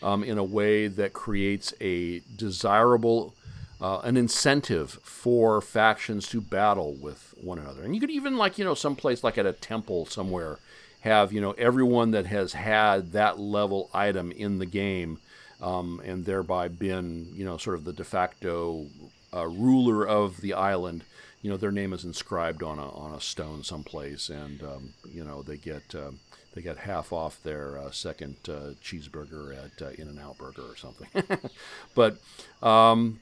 Um, in a way that creates a desirable, uh, an incentive for factions to battle with one another. And you could even, like, you know, someplace like at a temple somewhere, have, you know, everyone that has had that level item in the game um, and thereby been, you know, sort of the de facto uh, ruler of the island, you know, their name is inscribed on a, on a stone someplace, and, um, you know, they get... Uh, They got half off their uh, second uh, cheeseburger at uh, In-N-Out Burger or something. But um,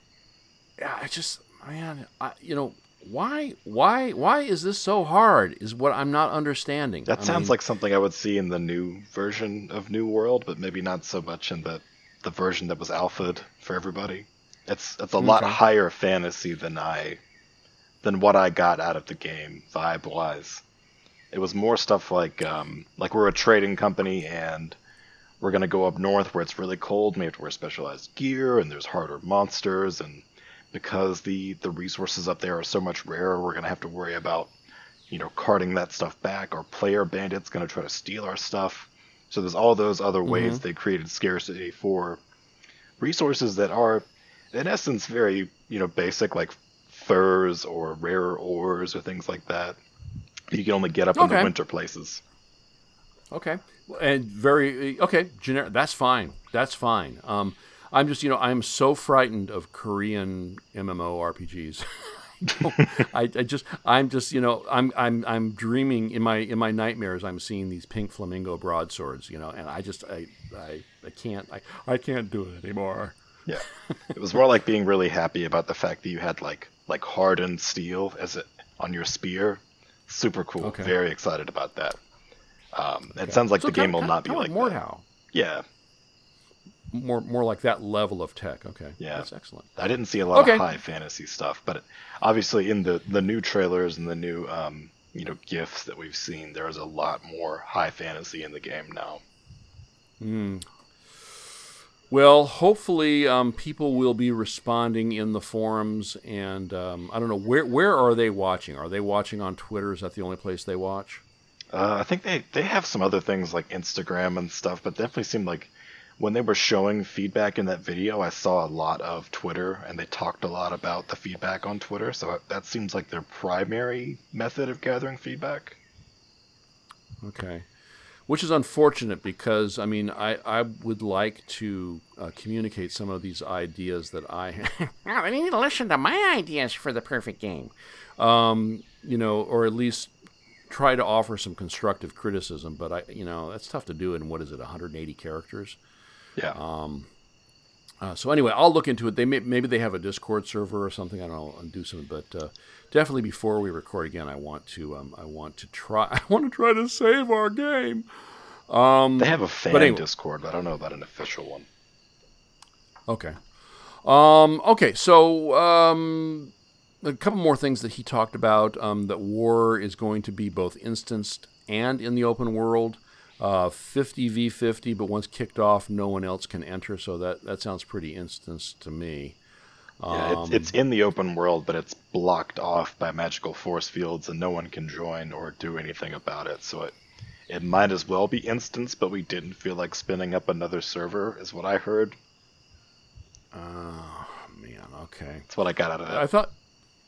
yeah, I just, man, I, you know, why, why, why is this so hard? Is what I'm not understanding. That I sounds mean, like something I would see in the new version of New World, but maybe not so much in the the version that was alpha'd for everybody. It's it's a okay. lot higher fantasy than I than what I got out of the game vibe wise. It was more stuff like, um, like we're a trading company and we're going to go up north where it's really cold. And we have to wear specialized gear and there's harder monsters. And because the, the resources up there are so much rarer, we're going to have to worry about, you know, carting that stuff back. Our player bandit's going to try to steal our stuff. So there's all those other ways mm-hmm. they created scarcity for resources that are, in essence, very, you know, basic, like furs or rarer ores or things like that. You can only get up okay. in the winter places. Okay. And very, okay, generic. That's fine. That's fine. Um, I'm just, you know, I'm so frightened of Korean M M O R P Gs. I, I just, I'm just, you know, I'm, I'm, I'm dreaming in my, in my nightmares. I'm seeing these pink flamingo broadswords, you know, and I just, I, I, I can't, I, I can't do it anymore. Yeah. It was more like being really happy about the fact that you had like, like hardened steel as it on your spear. Super cool. Okay. Very excited about that. Um, okay. It sounds like so the kind, game will kind, not be like more that. How? Yeah. More more like that level of tech. Okay. Yeah. That's excellent. I didn't see a lot okay. of high fantasy stuff, but it, obviously in the, the new trailers and the new um, you know GIFs that we've seen, there is a lot more high fantasy in the game now. Hmm. Well, hopefully um, people will be responding in the forums, and um, I don't know, where where are they watching? Are they watching on Twitter? Is that the only place they watch? Uh, I think they, they have some other things like Instagram and stuff, but definitely seemed like when they were showing feedback in that video, I saw a lot of Twitter, and they talked a lot about the feedback on Twitter, so that seems like their primary method of gathering feedback. Okay. Which is unfortunate because, I mean, I, I would like to uh, communicate some of these ideas that I have. Oh, they need to listen to my ideas for the perfect game. Um, you know, or at least try to offer some constructive criticism. But, I, you know, that's tough to do in, what is it, one hundred eighty characters? Yeah. Um. Uh, so anyway, I'll look into it. They may, Maybe they have a Discord server or something. I don't know. I'll do some, but uh, definitely before we record again, I want to. Um, I want to try. I want to try to save our game. Um, they have a fan but anyway, Discord, but I don't know about an official one. Okay. Um, okay, so um, a couple more things that he talked about, um, that war is going to be both instanced and in the open world, uh, fifty v fifty, but once kicked off, no one else can enter, so that, that sounds pretty instanced to me. Um, yeah, it's, it's in the open world, but it's blocked off by magical force fields, and no one can join or do anything about it, so it... It might as well be instanced, but we didn't feel like spinning up another server, is what I heard. Oh, man, okay. That's what I got out of that. I thought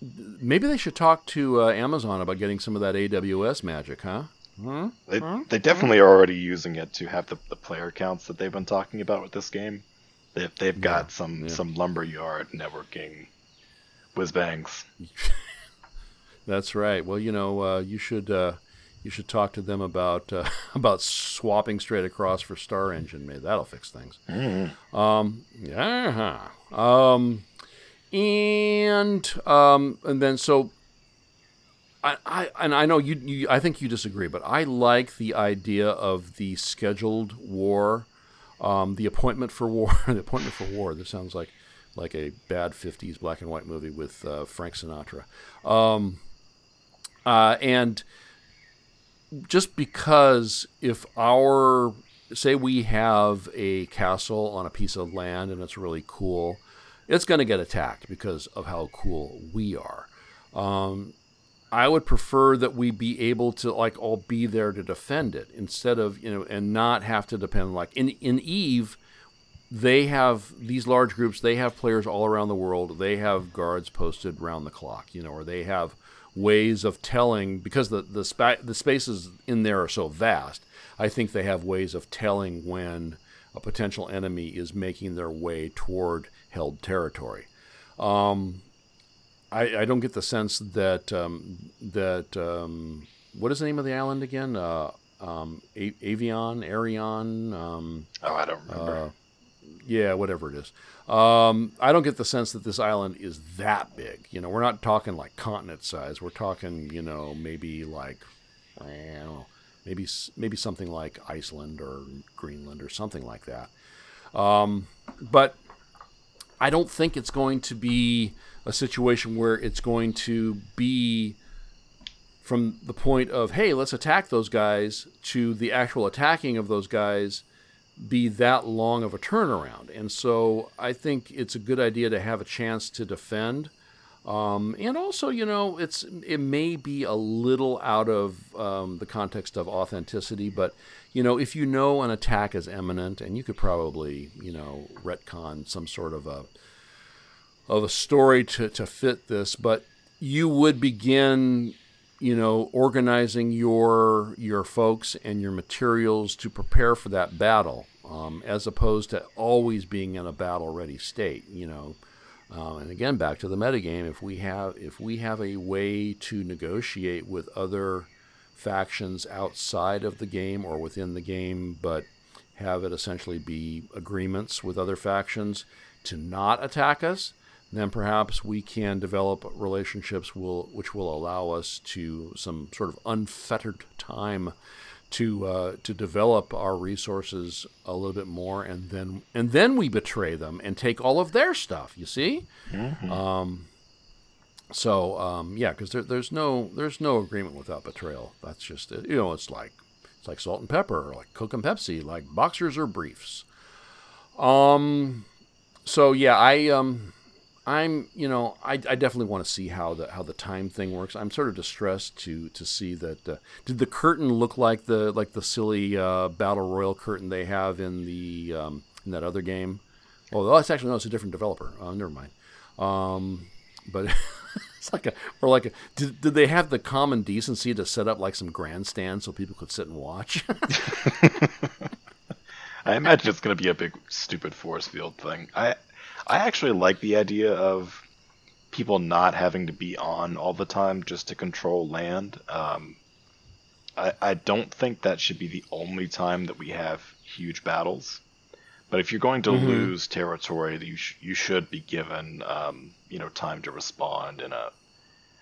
maybe they should talk to uh, Amazon about getting some of that A W S magic, huh? Hmm? They, hmm? they definitely are already using it to have the, the player counts that they've been talking about with this game. They, they've got yeah, some, yeah. some Lumberyard networking whiz-bangs. That's right. Well, you know, uh, you should... Uh, You should talk to them about uh, about swapping straight across for Star Engine. Maybe that'll fix things. Mm-hmm. Um, yeah. Um, and um, and then so I, I and I know you, you. I think you disagree, but I like the idea of the scheduled war, um, the appointment for war. the appointment for war. This sounds like like a bad fifties black and white movie with uh, Frank Sinatra. Um, uh, and Just because if our, say we have a castle on a piece of land and it's really cool, it's going to get attacked because of how cool we are. Um, I would prefer that we be able to like all be there to defend it instead of, you know, and not have to depend like in, in EVE, they have these large groups, they have players all around the world. They have guards posted round the clock, you know, or they have ways of telling, because the the, spa- the spaces in there are so vast, I think they have ways of telling when a potential enemy is making their way toward held territory. Um, I, I don't get the sense that, um, that um, what is the name of the island again? Uh, um, A- Avion, Arion? Um, oh, I don't remember. Uh, Yeah, whatever it is. Um, I don't get the sense that this island is that big. You know, we're not talking like continent size. We're talking, you know, maybe like, I don't know, maybe, maybe something like Iceland or Greenland or something like that. Um, but I don't think it's going to be a situation where it's going to be from the point of, hey, let's attack those guys to the actual attacking of those guys be that long of a turnaround. And so I think it's a good idea to have a chance to defend. Um, and also, you know, it's it may be a little out of um, the context of authenticity, but, you know, if you know an attack is imminent, and you could probably, you know, retcon some sort of a of a story to, to fit this, but you would begin... you know, organizing your your folks and your materials to prepare for that battle, um, as opposed to always being in a battle-ready state. You know, uh, and again, back to the metagame. If we have if we have a way to negotiate with other factions outside of the game or within the game, but have it essentially be agreements with other factions to not attack us, then perhaps we can develop relationships will, which will allow us to some sort of unfettered time to uh, to develop our resources a little bit more, and then and then we betray them and take all of their stuff. You see, mm-hmm. um, so um, yeah, because there, there's no there's no agreement without betrayal. That's just it. You know, it's like it's like salt and pepper, or like Coke and Pepsi, like boxers or briefs. Um, so yeah, I um. I'm, you know, I, I definitely want to see how the how the time thing works. I'm sort of distressed to to see that. Uh, did the curtain look like the like the silly uh, Battle Royale curtain they have in the um, in that other game? Oh, that's actually no, it's a different developer. Oh, never mind. Um, but it's like a or like a, did did they have the common decency to set up like some grandstand so people could sit and watch? I imagine it's going to be a big stupid force field thing. I. I actually like the idea of people not having to be on all the time just to control land. Um, I, I don't think that should be the only time that we have huge battles. But if you're going to mm-hmm. lose territory, you sh- you should be given um, you know time to respond in a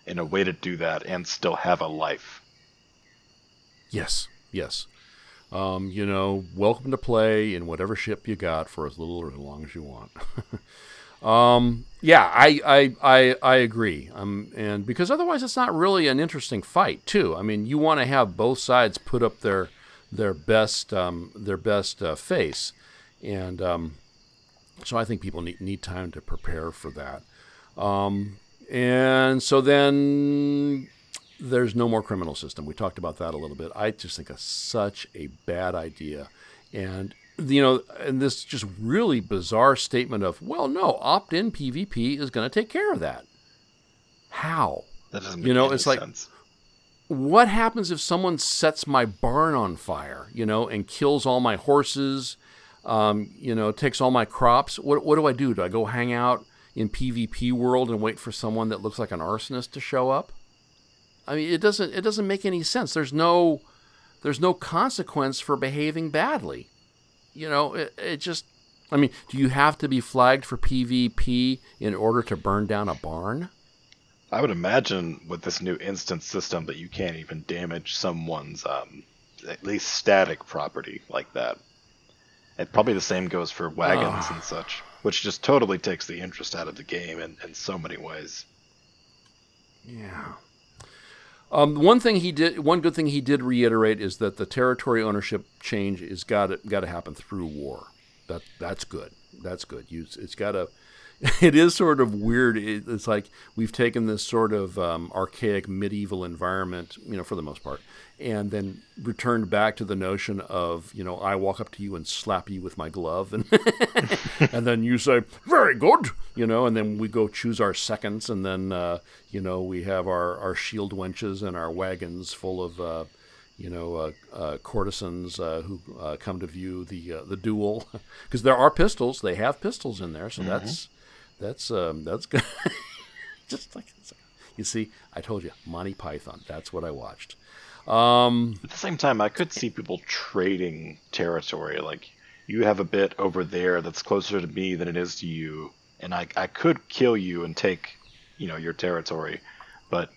in a way to do that and still have a life. Yes, yes. Um, you know, welcome to play in whatever ship you got for as little or as long as you want. um, yeah, I, I I I agree. Um, and because otherwise, it's not really an interesting fight, too. I mean, you want to have both sides put up their their best um, their best uh, face, and um, so I think people need need time to prepare for that. Um, and so then. There's no more criminal system. We talked about that a little bit. I just think that's such a bad idea. And, you know, and this just really bizarre statement of, well, no, opt-in P V P is going to take care of that. How? That doesn't make you know, any it's like, sense. What happens if someone sets my barn on fire, you know, and kills all my horses, um, you know, takes all my crops? What, what do I do? Do I go hang out in P V P world and wait for someone that looks like an arsonist to show up? I mean, it doesn't it doesn't make any sense. There's no there's no consequence for behaving badly. You know, it, it just I mean, do you have to be flagged for P V P in order to burn down a barn? I would imagine with this new instance system that you can't even damage someone's um, at least static property like that. And probably the same goes for wagons oh. and such, which just totally takes the interest out of the game in, in so many ways. Yeah. Um, one thing he did, one good thing he did reiterate is that the territory ownership change is got to got to happen through war. That that's good. That's good. You, it's got to. It is sort of weird. It, it's like we've taken this sort of um, archaic medieval environment, you know, for the most part, and then returned back to the notion of, you know, I walk up to you and slap you with my glove, and and then you say very good, you know, and then we go choose our seconds, and then uh, you know we have our, our shield wenches and our wagons full of uh, you know uh, uh, courtesans uh, who uh, come to view the uh, the duel because there are pistols. They have pistols in there, so mm-hmm. that's. That's um, that's good. Just like you see, I told you, Monty Python. That's what I watched. Um, At the same time, I could see people trading territory. Like you have a bit over there that's closer to me than it is to you, and I I could kill you and take, you know, your territory, but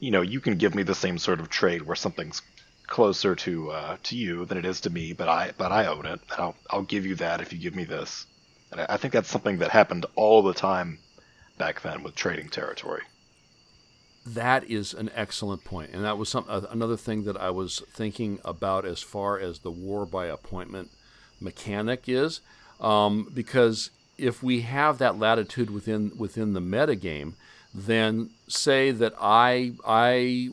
you know you can give me the same sort of trade where something's closer to uh, to you than it is to me, but I but I own it. And I'll I'll give you that if you give me this. And I think that's something that happened all the time back then with trading territory. That is an excellent point. And that was some, uh, another thing that I was thinking about as far as the war by appointment mechanic is. Um, because if we have that latitude within within the metagame, then say that I I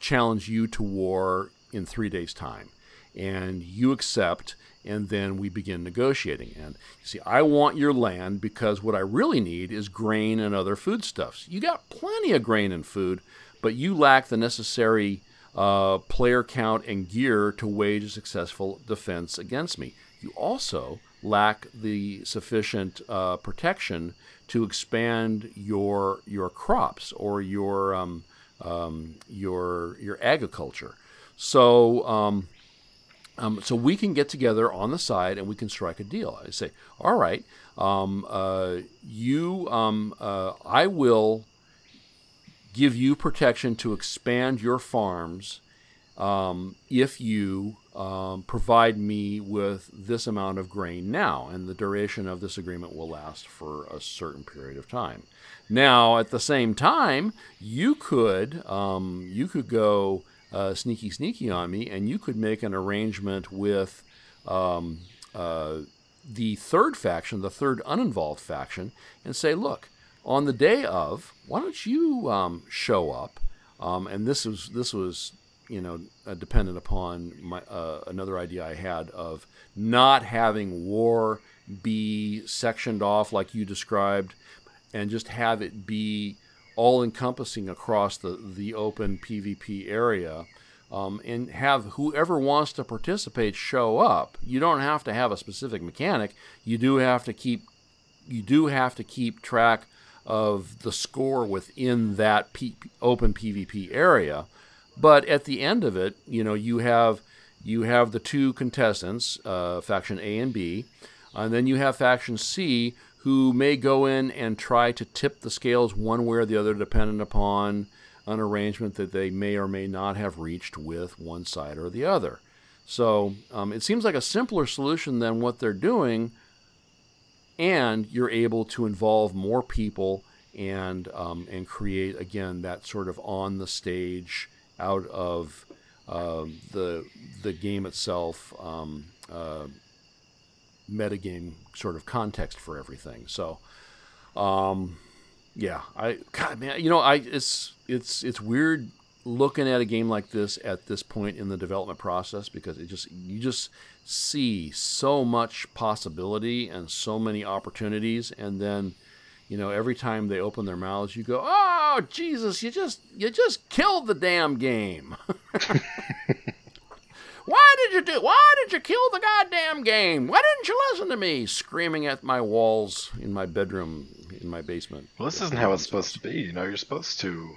challenge you to war in three days' time. And you accept, and then we begin negotiating. And you see, I want your land because what I really need is grain and other foodstuffs. You got plenty of grain and food, but you lack the necessary uh, player count and gear to wage a successful defense against me. You also lack the sufficient uh, protection to expand your your crops or your um, um, your your agriculture. So. Um, Um, so we can get together on the side and we can strike a deal. I say, all right, um, uh, you, um, uh, I will give you protection to expand your farms um, if you um, provide me with this amount of grain now, and the duration of this agreement will last for a certain period of time. Now, at the same time, you could um, you could go. Uh, sneaky, sneaky on me, and you could make an arrangement with um, uh, the third faction, the third uninvolved faction, and say, look, on the day of, why don't you um, show up? Um, and this was this was you know uh, dependent upon my, uh, another idea I had of not having war be sectioned off like you described, and just have it be all-encompassing across the, the open P V P area, um, and have whoever wants to participate show up. You don't have to have a specific mechanic. You do have to keep you do have to keep track of the score within that P- open P V P area. But at the end of it, you know, you have you have the two contestants, uh, faction A and B, and then you have faction C, who may go in and try to tip the scales one way or the other, dependent upon an arrangement that they may or may not have reached with one side or the other. So um, it seems like a simpler solution than what they're doing, and you're able to involve more people and um, and create, again, that sort of on the stage, out of uh, the the game itself, um, uh, metagame sort of context for everything. So, um, yeah, I God man, you know, I it's it's it's weird looking at a game like this at this point in the development process, because it just you just see so much possibility and so many opportunities, and then, you know, every time they open their mouths, you go, "Oh Jesus, you just you just killed the damn game." Why did you do? Why did you kill the goddamn game? Why didn't you listen to me? Screaming at my walls in my bedroom, in my basement. Well, this isn't how it's supposed to be. You know, you're supposed to,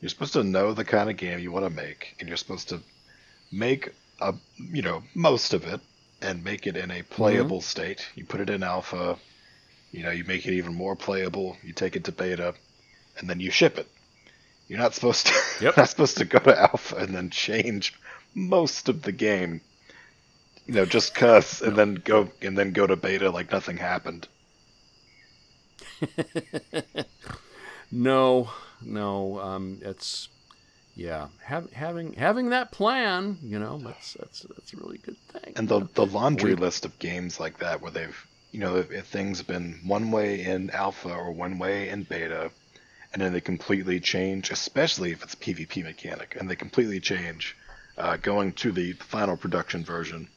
you're supposed to know the kind of game you want to make, and you're supposed to make a, you know, most of it, and make it in a playable mm-hmm. state. You put it in alpha. You know, you make it even more playable, you take it to beta, and then you ship it. You're not supposed to yep. not supposed to go to alpha and then change most of the game. You know, just cuss and no. then go and then go to beta like nothing happened. no, no, um, it's yeah, have, having having that plan, you know, that's that's that's a really good thing. And the the laundry Weird. list of games like that where they've You know, if, if things have been one way in alpha or one way in beta, and then they completely change, especially if it's PvP mechanic, and they completely change uh, going to the final production version.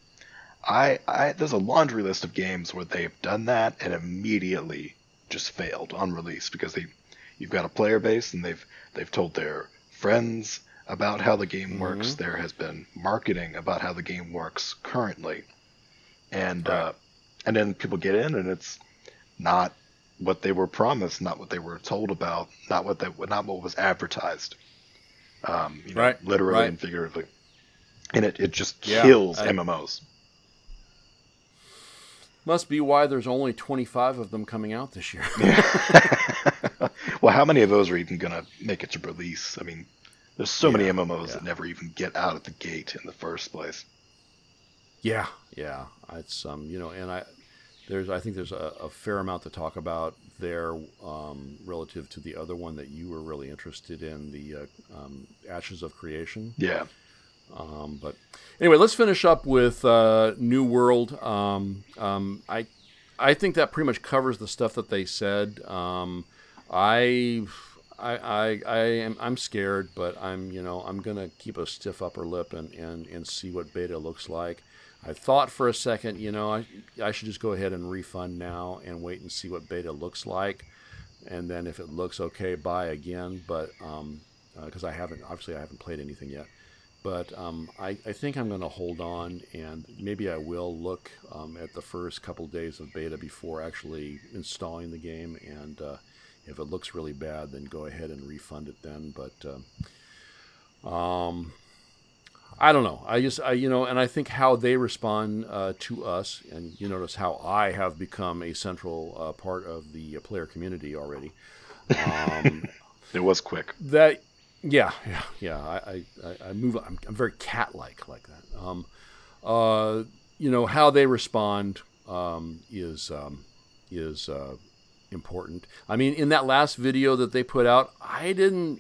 I, I there's a laundry list of games where they've done that and immediately just failed on release, because they you've got a player base, and they've they've told their friends about how the game mm-hmm. works. There has been marketing about how the game works currently, and. Right. Uh, And then people get in, and it's not what they were promised, not what they were told about, not what they, not what was advertised, um, you know, right, literally right. and figuratively. And it, it just yeah, kills I, M M Os. Must be why there's only twenty-five of them coming out this year. Well, how many of those are even going to make it to release? I mean, there's so yeah, many M M Os yeah. that never even get out of the gate in the first place. Yeah, yeah, it's um, you know, and I, there's, I think there's a, a fair amount to talk about there, um, relative to the other one that you were really interested in, the uh, um, Ashes of Creation. Yeah. Um, but anyway, let's finish up with uh, New World. Um, um, I, I think that pretty much covers the stuff that they said. Um, I, I, I, I am, I'm scared, but I'm, you know, I'm gonna keep a stiff upper lip and and, and see what beta looks like. I thought for a second, you know, I I should just go ahead and refund now and wait and see what beta looks like, and then if it looks okay, buy again. But um, because uh, I haven't, obviously, I haven't played anything yet. But um, I I think I'm going to hold on, and maybe I will look um, at the first couple days of beta before actually installing the game. And uh, if it looks really bad, then go ahead and refund it then. But uh, um. I don't know. I just, I, you know, and I think how they respond uh, to us, and you notice how I have become a central uh, part of the player community already. Um, it was quick. That, yeah, yeah, yeah. I, I, I move. I'm, I'm very cat-like, like that. Um, uh, you know, how they respond um, is um, is uh, important. I mean, in that last video that they put out, I didn't,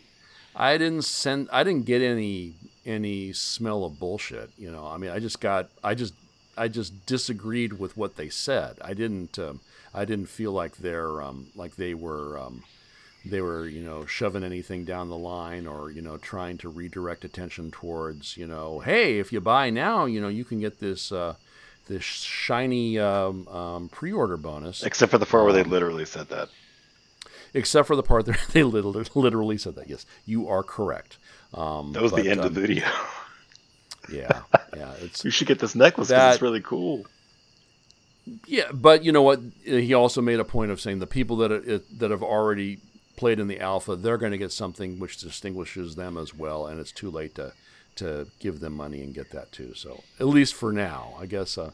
I didn't send, I didn't get any. any smell of bullshit, you know. I mean, I just got, I just, I just disagreed with what they said. I didn't, um, I didn't feel like they're, um, like they were, um, they were, you know, shoving anything down the line, or, you know, trying to redirect attention towards, you know, hey, if you buy now, you know, you can get this, uh, this shiny um, um, pre-order bonus. Except for the part where they literally said that. Except for the part that they literally said that. Yes, you are correct. Um, that was but, the end um, of the video. yeah, yeah. It's, you should get this necklace because it's really cool. Yeah, but you know what? He also made a point of saying the people that it, that have already played in the alpha, they're going to get something which distinguishes them as well, and it's too late to to give them money and get that too. So at least for now, I guess uh,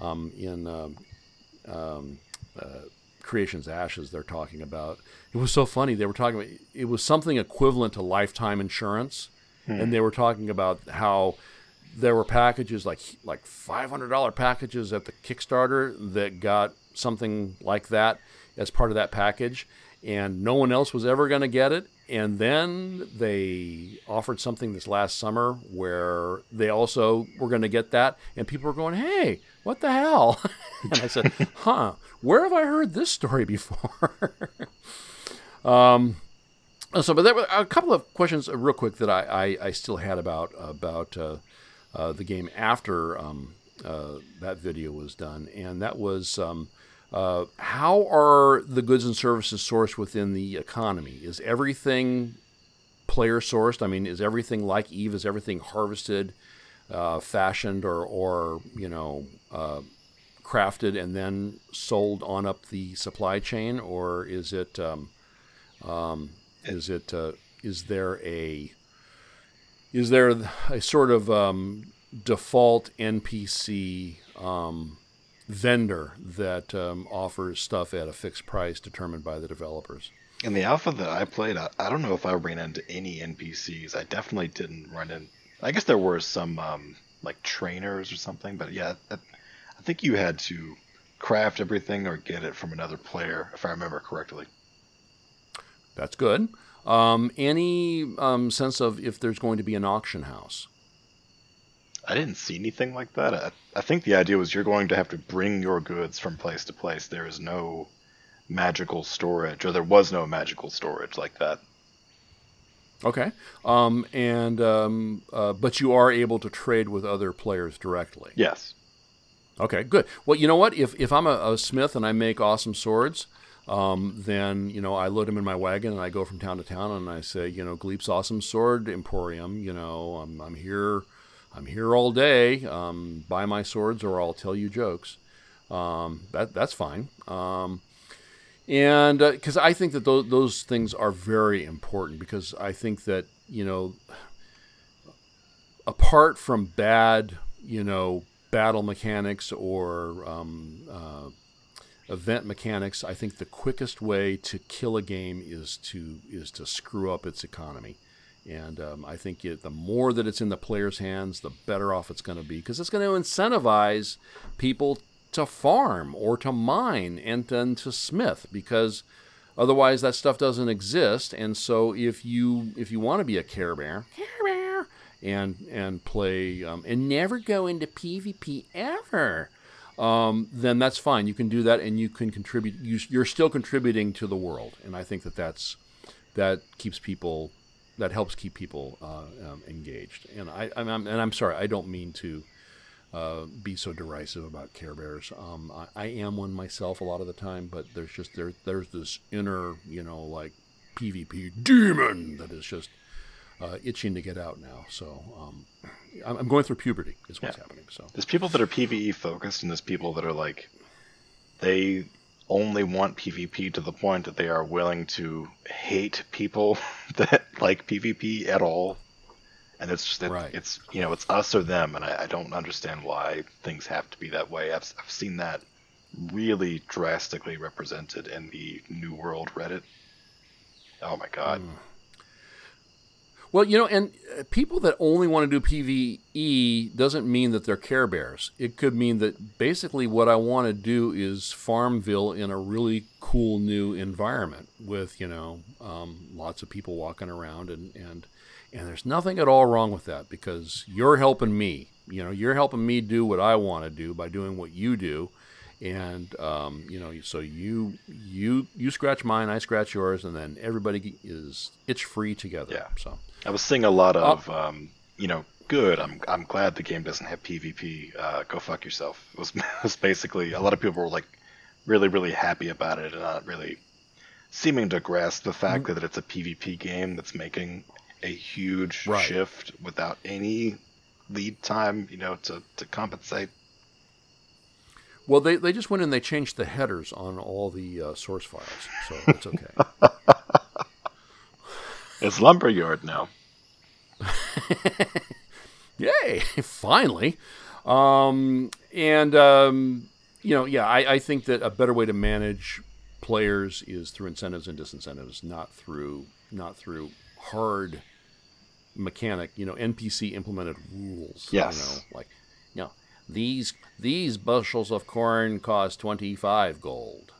um, in um, um, uh, Creation's Ashes, they're talking about. It was so funny. They were talking about, it was something equivalent to lifetime insurance. Hmm. And they were talking about how there were packages like like five hundred dollars packages at the Kickstarter that got something like that as part of that package, and no one else was ever going to get it. And then they offered something this last summer where they also were going to get that, and people were going, hey, what the hell? And I said, huh, where have I heard this story before? um, so, but there were a couple of questions real quick that I, I, I still had about about uh, uh, the game after um, uh, that video was done, and that was... Um, Uh, how are the goods and services sourced within the economy? Is everything player sourced? I mean, is everything like EVE? Is everything harvested, uh, fashioned, or, or you know, uh, crafted and then sold on up the supply chain? Or is it, um, um, is it, uh, is there a, is there a sort of um, default N P C um vendor that um, offers stuff at a fixed price determined by the developers? In the alpha that I played, I, I don't know if I ran into any N P Cs. I definitely didn't run in. I guess there were some um, like trainers or something, but yeah, I, I think you had to craft everything or get it from another player, if I remember correctly. That's good. Um, any um, sense of if there's going to be an auction house? I didn't see anything like that. I, I think the idea was you're going to have to bring your goods from place to place. There is no magical storage, or there was no magical storage like that. Okay. Um, and um, uh, but you are able to trade with other players directly. Yes. Okay, good. Well, you know what? If if I'm a, a smith and I make awesome swords, um, then, you know, I load them in my wagon and I go from town to town and I say, you know, Gleep's Awesome Sword Emporium, you know, I'm I'm here... I'm here all day. Um, buy my swords, or I'll tell you jokes. Um, that that's fine. Um, and because uh, I think that those those things are very important, because I think that, you know, apart from bad, you know, battle mechanics or um, uh, event mechanics, I think the quickest way to kill a game is to is to screw up its economy. And um, I think it, the more that it's in the player's hands, the better off it's going to be, because it's going to incentivize people to farm or to mine and then to smith, because otherwise that stuff doesn't exist. And so if you if you want to be a Care Bear, Care Bear, and and play um, and never go into PvP ever, um, then that's fine. You can do that, and you can contribute. You, you're still contributing to the world, and I think that that's that keeps people. That helps keep people uh, um, engaged, and I I'm, and I'm sorry, I don't mean to uh, be so derisive about Care Bears. Um, I, I am one myself a lot of the time, but there's just there there's this inner, you know, like PvP demon that is just uh, itching to get out now. So um, I'm going through puberty is what's yeah. happening. So there's people that are PvE focused, and there's people that are like they only want PvP to the point that they are willing to hate people that like PvP at all. And it's just, it, right. it's, you know, it's us or them. And I, I don't understand why things have to be that way. I've, I've seen that really drastically represented in the New World Reddit. Oh my God. Mm. Well, you know, and people that only want to do PvE doesn't mean that they're Care Bears. It could mean that basically what I want to do is Farmville in a really cool new environment with, you know, um, lots of people walking around, and, and and there's nothing at all wrong with that, because you're helping me. You know, you're helping me do what I want to do by doing what you do. And, um, you know, so you, you, you scratch mine, I scratch yours, and then everybody is itch free together. Yeah. So I was seeing a lot of, uh, um, you know, good. I'm, I'm glad the game doesn't have PvP. Uh, go fuck yourself. It was, it was basically a lot of people were like really, really happy about it and not really seeming to grasp the fact mm-hmm. that it's a PvP game that's making a huge right. shift without any lead time, you know, to, to compensate. Well, they, they just went and they changed the headers on all the uh, source files, so it's okay. It's Lumberyard now. Yay! Finally. Um, and, um, you know, yeah, I, I think that a better way to manage players is through incentives and disincentives, not through not through hard mechanic, you know, N P C implemented rules. Yes. You know, like, you know, these these bushels of corn cost twenty-five gold.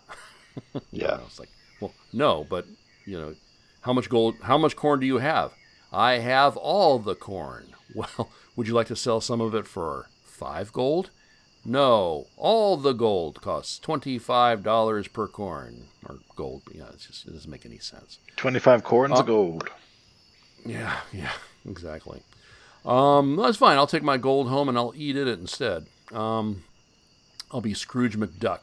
Yeah. You know, it's like, well, no, but you know, how much gold? How much corn do you have? I have all the corn. Well, would you like to sell some of it for five gold? No, all the gold costs twenty-five dollars per corn or gold. Yeah, you know, it's just, it doesn't make any sense. Twenty-five corns uh, of gold. Yeah, yeah, exactly. Um, that's fine. I'll take my gold home and I'll eat it instead. Um, I'll be Scrooge McDuck.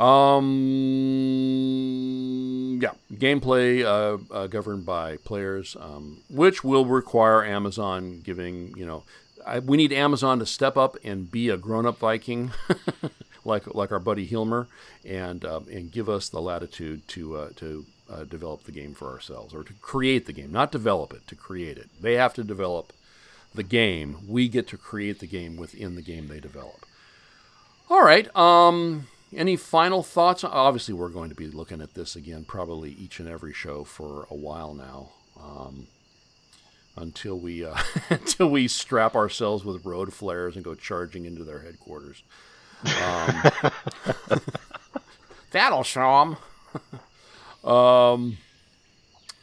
Um, yeah, gameplay uh, uh, governed by players, um, which will require Amazon giving, you know, I, we need Amazon to step up and be a grown-up Viking, like like our buddy Hilmar, and uh, and give us the latitude to uh, to uh, develop the game for ourselves, or to create the game, not develop it, to create it. They have to develop the game. We get to create the game within the game they develop. All right, um... any final thoughts? Obviously, we're going to be looking at this again, probably each and every show for a while now, um, until we uh, until we strap ourselves with road flares and go charging into their headquarters. Um, that'll show them. um,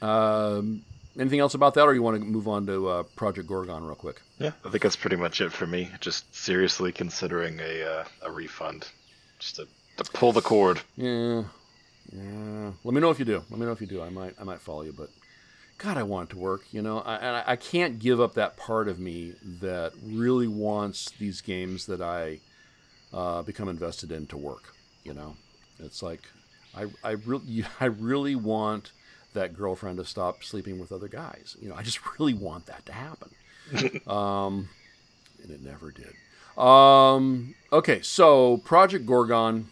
um, anything else about that, or you want to move on to uh, Project Gorgon real quick? Yeah, I think that's pretty much it for me. Just seriously considering a uh, a refund. Just to, to pull the cord. Yeah, yeah. Let me know if you do. Let me know if you do. I might, I might follow you. But God, I want it to work. You know, I, and I can't give up that part of me that really wants these games that I uh, become invested in to work. You know, it's like I, I really, I really want that girlfriend to stop sleeping with other guys. You know, I just really want that to happen. um, and it never did. Um, okay, so Project Gorgon,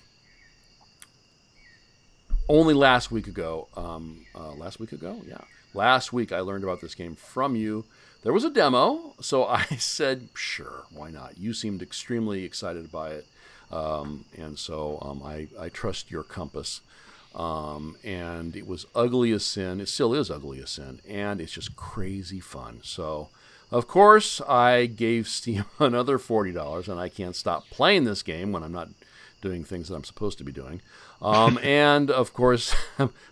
only last week ago, um, uh, last week ago, yeah, last week I learned about this game from you. There was a demo, so I said, sure, why not? You seemed extremely excited by it, um, and so um, I, I trust your compass, um, and it was ugly as sin, it still is ugly as sin, and it's just crazy fun, so... Of course, I gave Steam another forty dollars, and I can't stop playing this game when I'm not doing things that I'm supposed to be doing. Um, and, of course,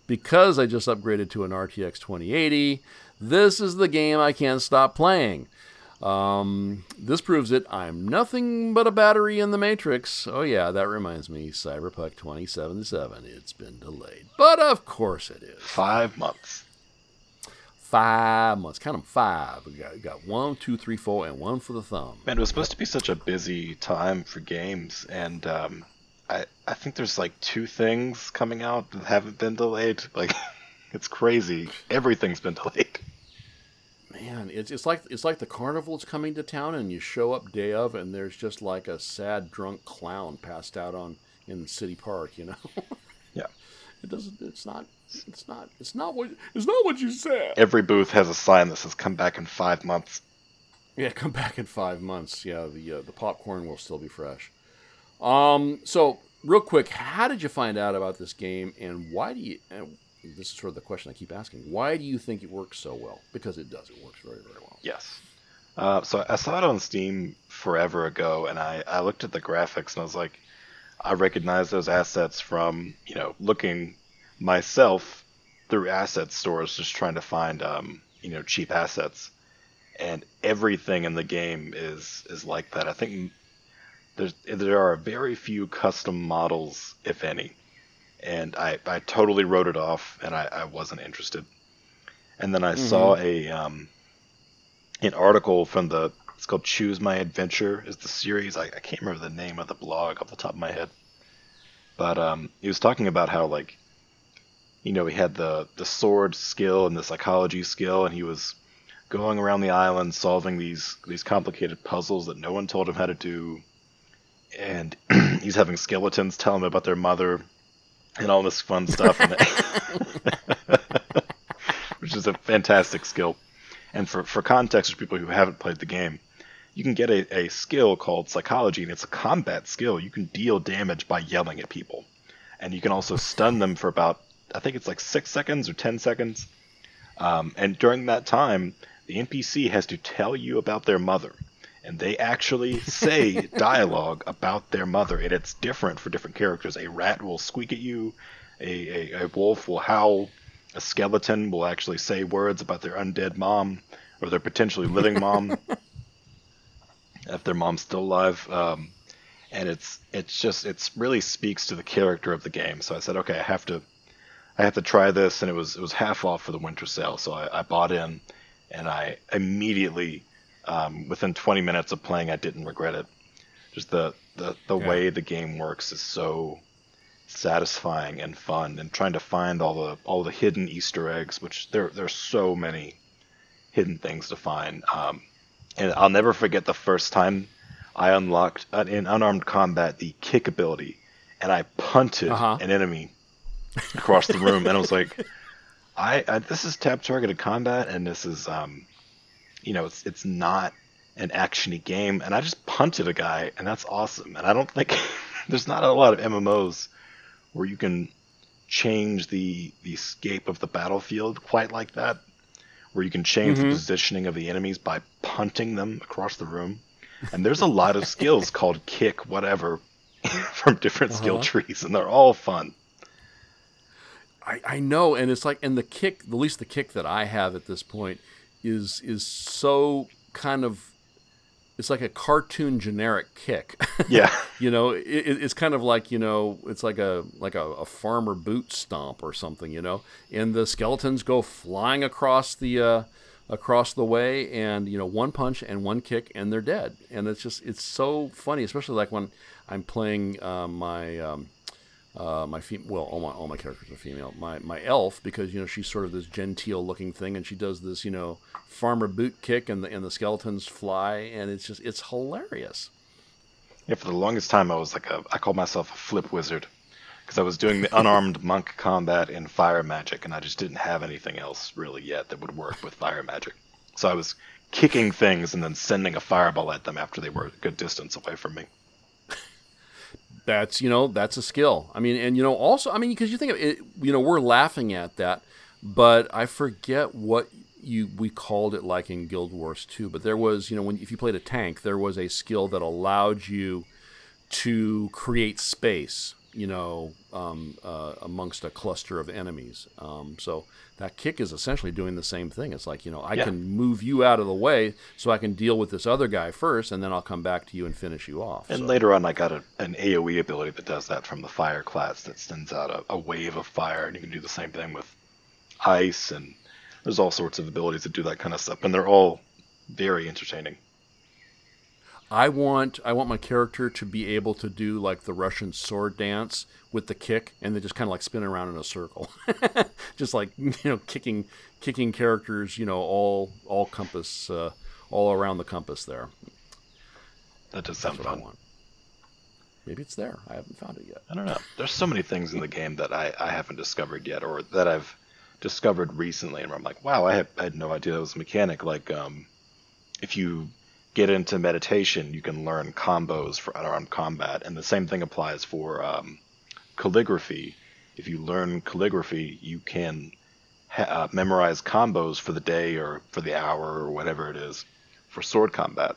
because I just upgraded to an R T X twenty eighty, this is the game I can't stop playing. Um, this proves it. I'm nothing but a battery in the Matrix. Oh, yeah, that reminds me. Cyberpunk twenty seventy-seven. It's been delayed. But, of course, it is. Five months. Five months. Count them five. We got, we got one, two, three, four, and one for the thumb. Man, it was supposed to be such a busy time for games, and um, I I think there's like two things coming out that haven't been delayed. Like, it's crazy. Everything's been delayed. Man, it's it's like it's like the carnival's coming to town, and you show up day of, and there's just like a sad drunk clown passed out on in City Park. You know. Yeah. It doesn't. It's not. It's not. It's not what. It's not what you said. Every booth has a sign that says "Come back in five months." Yeah, come back in five months. Yeah, the uh, the popcorn will still be fresh. Um. So, real quick, how did you find out about this game, and why do you? And this is sort of the question I keep asking. Why do you think it works so well? Because it does. It works very, very well. Yes. Uh, so I saw it on Steam forever ago, and I I looked at the graphics, and I was like, I recognize those assets from, you know, looking myself through asset stores, just trying to find, um, you know, cheap assets. And everything in the game is, is like that. I think there's, there are very few custom models, if any. And I, I totally wrote it off, and I, I wasn't interested. And then I mm-hmm. saw a um, an article from the... It's called Choose My Adventure is the series. I, I can't remember the name of the blog off the top of my head. But um, he was talking about how, like, you know, he had the, the sword skill and the psychology skill, and he was going around the island solving these, these complicated puzzles that no one told him how to do. And he's having skeletons tell him about their mother and all this fun stuff. Which is a fantastic skill. And for, for context, for people who haven't played the game, you can get a, a skill called psychology, and it's a combat skill. You can deal damage by yelling at people. And you can also stun them for about, I think it's like six seconds or ten seconds. Um, and during that time, the N P C has to tell you about their mother. And they actually say dialogue about their mother, and it's different for different characters. A rat will squeak at you, a, a, a wolf will howl, a skeleton will actually say words about their undead mom, or their potentially living mom, if their mom's still alive. Um, and it's it's just, it's really speaks to the character of the game. So I said, okay, I have to I have to try this, and it was it was half off for the winter sale. So I, I bought in, and I immediately... Um, within twenty minutes of playing, I didn't regret it. Just the, the, the yeah. way the game works is so satisfying and fun, and trying to find all the all the hidden Easter eggs, which there there's so many hidden things to find. Um, and I'll never forget the first time I unlocked uh, in unarmed combat the kick ability, and I punted uh-huh. an enemy across the room, and I was like, I, I this is tab targeted combat, and this is um. You know, it's it's not an actiony game, and I just punted a guy, and that's awesome. And I don't think there's not a lot of M M Os where you can change the the scape of the battlefield quite like that, where you can change mm-hmm. the positioning of the enemies by punting them across the room. And there's a lot of skills called kick whatever from different uh-huh. skill trees, and they're all fun. I I know, and it's like, and the kick, at least the kick that I have at this point, is is so kind of, it's like a cartoon generic kick. Yeah. You know, it, it's kind of like, you know, it's like a like a, a farmer boot stomp or something, you know, and the skeletons go flying across the uh, across the way, and, you know, one punch and one kick and they're dead. And it's just, it's so funny, especially like when I'm playing uh, my um, Uh, my fem- well, all my all my characters are female. My my elf, because, you know, she's sort of this genteel looking thing, and she does this, you know, farmer boot kick, and the and the skeletons fly, and it's just, it's hilarious. Yeah, for the longest time, I was like a I called myself a flip wizard, because I was doing the unarmed monk combat and fire magic, and I just didn't have anything else really yet that would work with fire magic. So I was kicking things and then sending a fireball at them after they were a good distance away from me. That's, you know, that's a skill. I mean, and, you know, also, I mean, because you think of it, you know, we're laughing at that, but I forget what you we called it like in Guild Wars two, but there was, you know, when if you played a tank, there was a skill that allowed you to create space, you know, um, uh, amongst a cluster of enemies. Um, so that kick is essentially doing the same thing. It's like, you know, I yeah. can move you out of the way so I can deal with this other guy first, and then I'll come back to you and finish you off. And so. Later on, I got a, an AoE ability that does that from the fire class, that sends out a, a wave of fire, and you can do the same thing with ice, and there's all sorts of abilities that do that kind of stuff, and they're all very entertaining. I want I want my character to be able to do like the Russian sword dance with the kick, and they just kind of like spin around in a circle, just like, you know, kicking kicking characters, you know, all all compass, uh, all around the compass there. That does sound fun. I want. Maybe it's there. I haven't found it yet. I don't know. There's so many things in the game that I, I haven't discovered yet, or that I've discovered recently, and where I'm like, wow, I had, I had no idea that was a mechanic. Like, um, if you get into meditation, you can learn combos for unarmed combat, and the same thing applies for um, calligraphy. If you learn calligraphy, you can ha- uh, memorize combos for the day or for the hour or whatever it is for sword combat.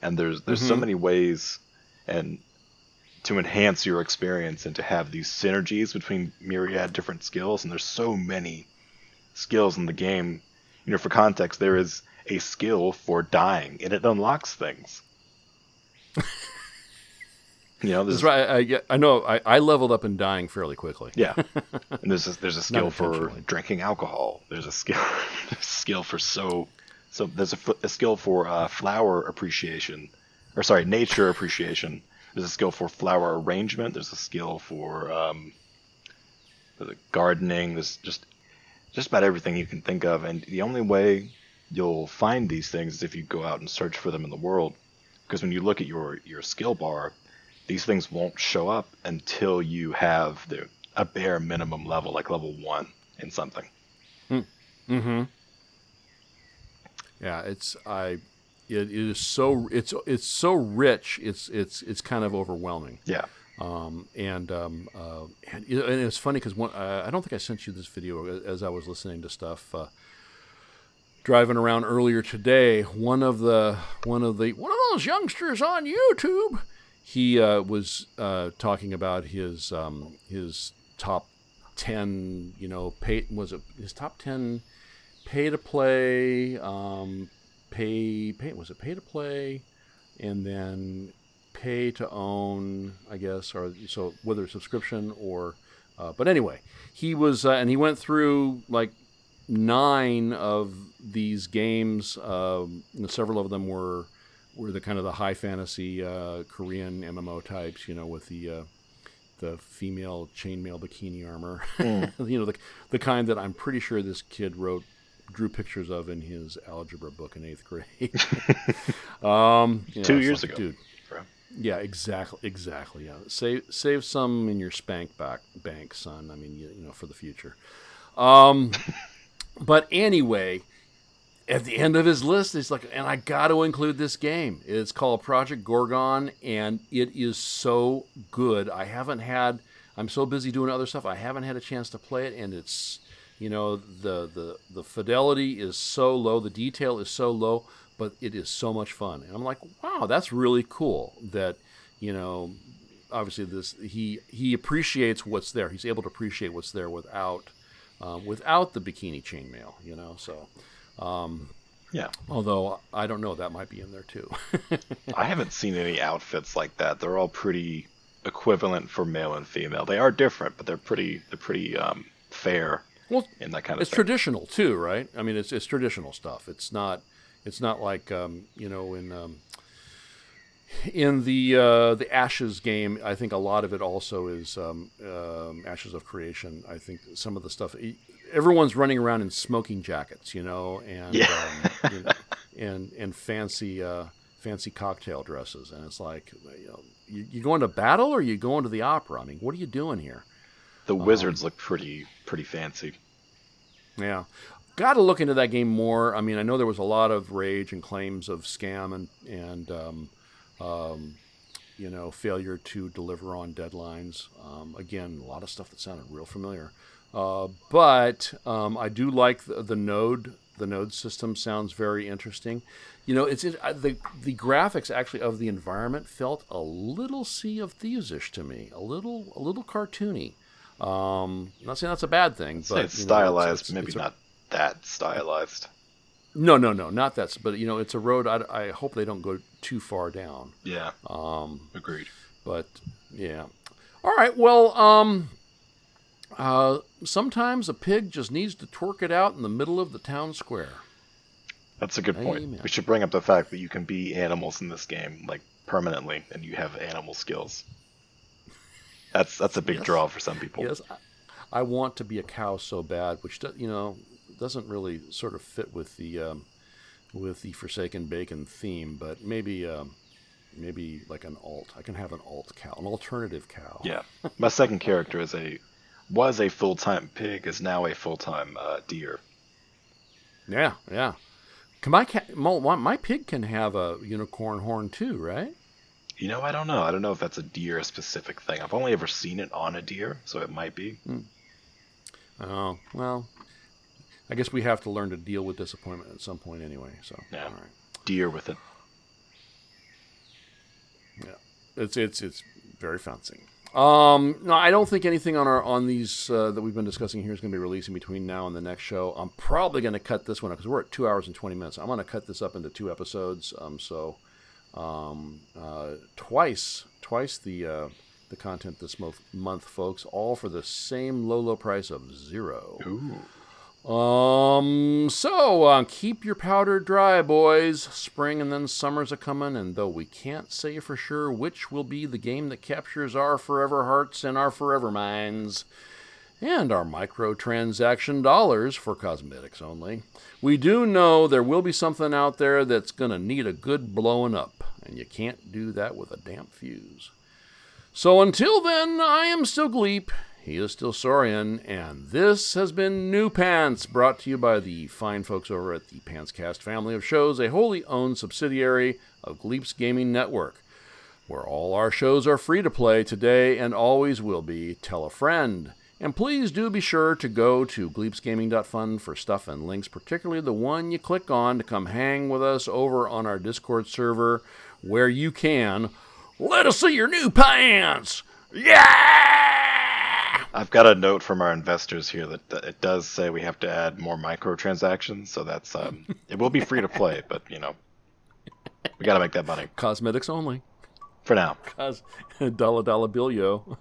And there's there's mm-hmm. so many ways and to enhance your experience and to have these synergies between myriad different skills, and there's so many skills in the game. You know, for context, there is a skill for dying, and it unlocks things. You know, this is right. I, I know. I, I leveled up in dying fairly quickly. Yeah, and there's a, there's a skill for drinking alcohol. There's a skill there's a skill for so so. There's a, a skill for uh, flower appreciation, or sorry, nature appreciation. There's a skill for flower arrangement. There's a skill for um, gardening. There's just just about everything you can think of, and the only way you'll find these things if you go out and search for them in the world, because when you look at your, your skill bar, these things won't show up until you have the, a bare minimum level, like level one in something. Mm-hmm. Yeah, it's I, it, it is so it's it's so rich. It's it's it's kind of overwhelming. Yeah. Um and um uh, and, and it's funny because one uh, I don't think I sent you this video as I was listening to stuff. Uh, driving around earlier today, one of the one of the one of those youngsters on YouTube, he uh, was uh, talking about his um, his top ten, you know, pay was it his top ten pay to play, um, pay pay was it pay to play, and then pay to own, I guess, or so whether subscription or, uh, but anyway, he was uh, and he went through like nine of these games. Um, several of them were were the kind of the high fantasy uh, Korean M M O types, you know, with the uh, the female chainmail bikini armor, mm. you know, the the kind that I'm pretty sure this kid wrote drew pictures of in his algebra book in eighth grade. um, you know, Two years like, ago, dude. Bro. Yeah, exactly, exactly. Yeah, save save some in your spank back bank, son. I mean, you, you know, for the future. Um, But anyway, at the end of his list, it's like, and I got to include this game. It's called Project Gorgon, and it is so good. I haven't had, I'm so busy doing other stuff, I haven't had a chance to play it, and it's, you know, the the, the fidelity is so low, the detail is so low, but it is so much fun. And I'm like, wow, that's really cool that, you know, obviously this he he appreciates what's there. He's able to appreciate what's there without... Um, without the bikini chainmail, you know, so um, yeah. Although I don't know, that might be in there too. I haven't seen any outfits like that. They're all pretty equivalent for male and female. They are different, but they're pretty they're pretty um, fair. Well, in that kind of it's thing. Traditional too, right? I mean, it's it's traditional stuff. It's not it's not like um, you know in um, in the uh, the Ashes game, I think a lot of it also is um, um, Ashes of Creation. I think some of the stuff, everyone's running around in smoking jackets, you know, and yeah. um, you know, and and fancy uh, fancy cocktail dresses, and it's like, you know, you, you going to battle or you going to the opera? I mean, what are you doing here? The wizards um, look pretty pretty fancy. Yeah. Got to look into that game more. I mean, I know there was a lot of rage and claims of scam and and. Um, Um, you know, failure to deliver on deadlines. Um, again, a lot of stuff that sounded real familiar. Uh, but um, I do like the, the node. The node system sounds very interesting. You know, it's it, uh, the the graphics actually of the environment felt a little Sea of Thieves-ish to me, a little a little cartoony. Um, I'm not saying that's a bad thing, but it's stylized, know, it's, it's, maybe it's a, not that stylized. No, no, no, not that. But, you know, it's a road. I, I hope they don't go too far down. Yeah. Um, Agreed. But, yeah. All right. Well, um, uh, sometimes a pig just needs to twerk it out in the middle of the town square. That's a good Amen. point. We should bring up the fact that you can be animals in this game, like, permanently, and you have animal skills. That's that's a big yes. draw for some people. Yes. I, I want to be a cow so bad, which, does, you know... doesn't really sort of fit with the um, with the Forsaken Bacon theme, but maybe um, maybe like an alt. I can have an alt cow, an alternative cow. Yeah, my second character is a was a full time pig, is now a full time uh, deer. Yeah, yeah. Can my ca- my pig can have a unicorn horn too, right? You know, I don't know. I don't know if that's a deer specific thing. I've only ever seen it on a deer, so it might be. Mm. Oh well. I guess we have to learn to deal with disappointment at some point anyway. So yeah. All right. Deal with it. Yeah. It's it's it's very fancy. Um, no, I don't think anything on our on these uh, that we've been discussing here is going to be releasing between now and the next show. I'm probably going to cut this one up because we're at two hours and twenty minutes. I'm going to cut this up into two episodes. Um, so um, uh, twice twice the uh, the content this month, month, folks, all for the same low low price of zero. Ooh. Um, so, uh, keep your powder dry, boys. Spring and then summer's a-comin', and though we can't say for sure which will be the game that captures our forever hearts and our forever minds, and our microtransaction dollars for cosmetics only, we do know there will be something out there that's gonna need a good blowing up, and you can't do that with a damp fuse. So until then, I am still Gleep. He is still Sorrien, and this has been New Pants, brought to you by the fine folks over at the PantsCast family of shows, a wholly owned subsidiary of Gleep's Gaming Network, where all our shows are free to play today and always will be. Tell a friend. And please do be sure to go to gleeps gaming dot fun for stuff and links, particularly the one you click on to come hang with us over on our Discord server, where you can let us see your new pants! Yeah! I've got a note from our investors here that, that it does say we have to add more microtransactions, so that's, um, it will be free to play, but, you know, we gotta make that money. Cosmetics only. For now. Cause dollar dollar bill, yo.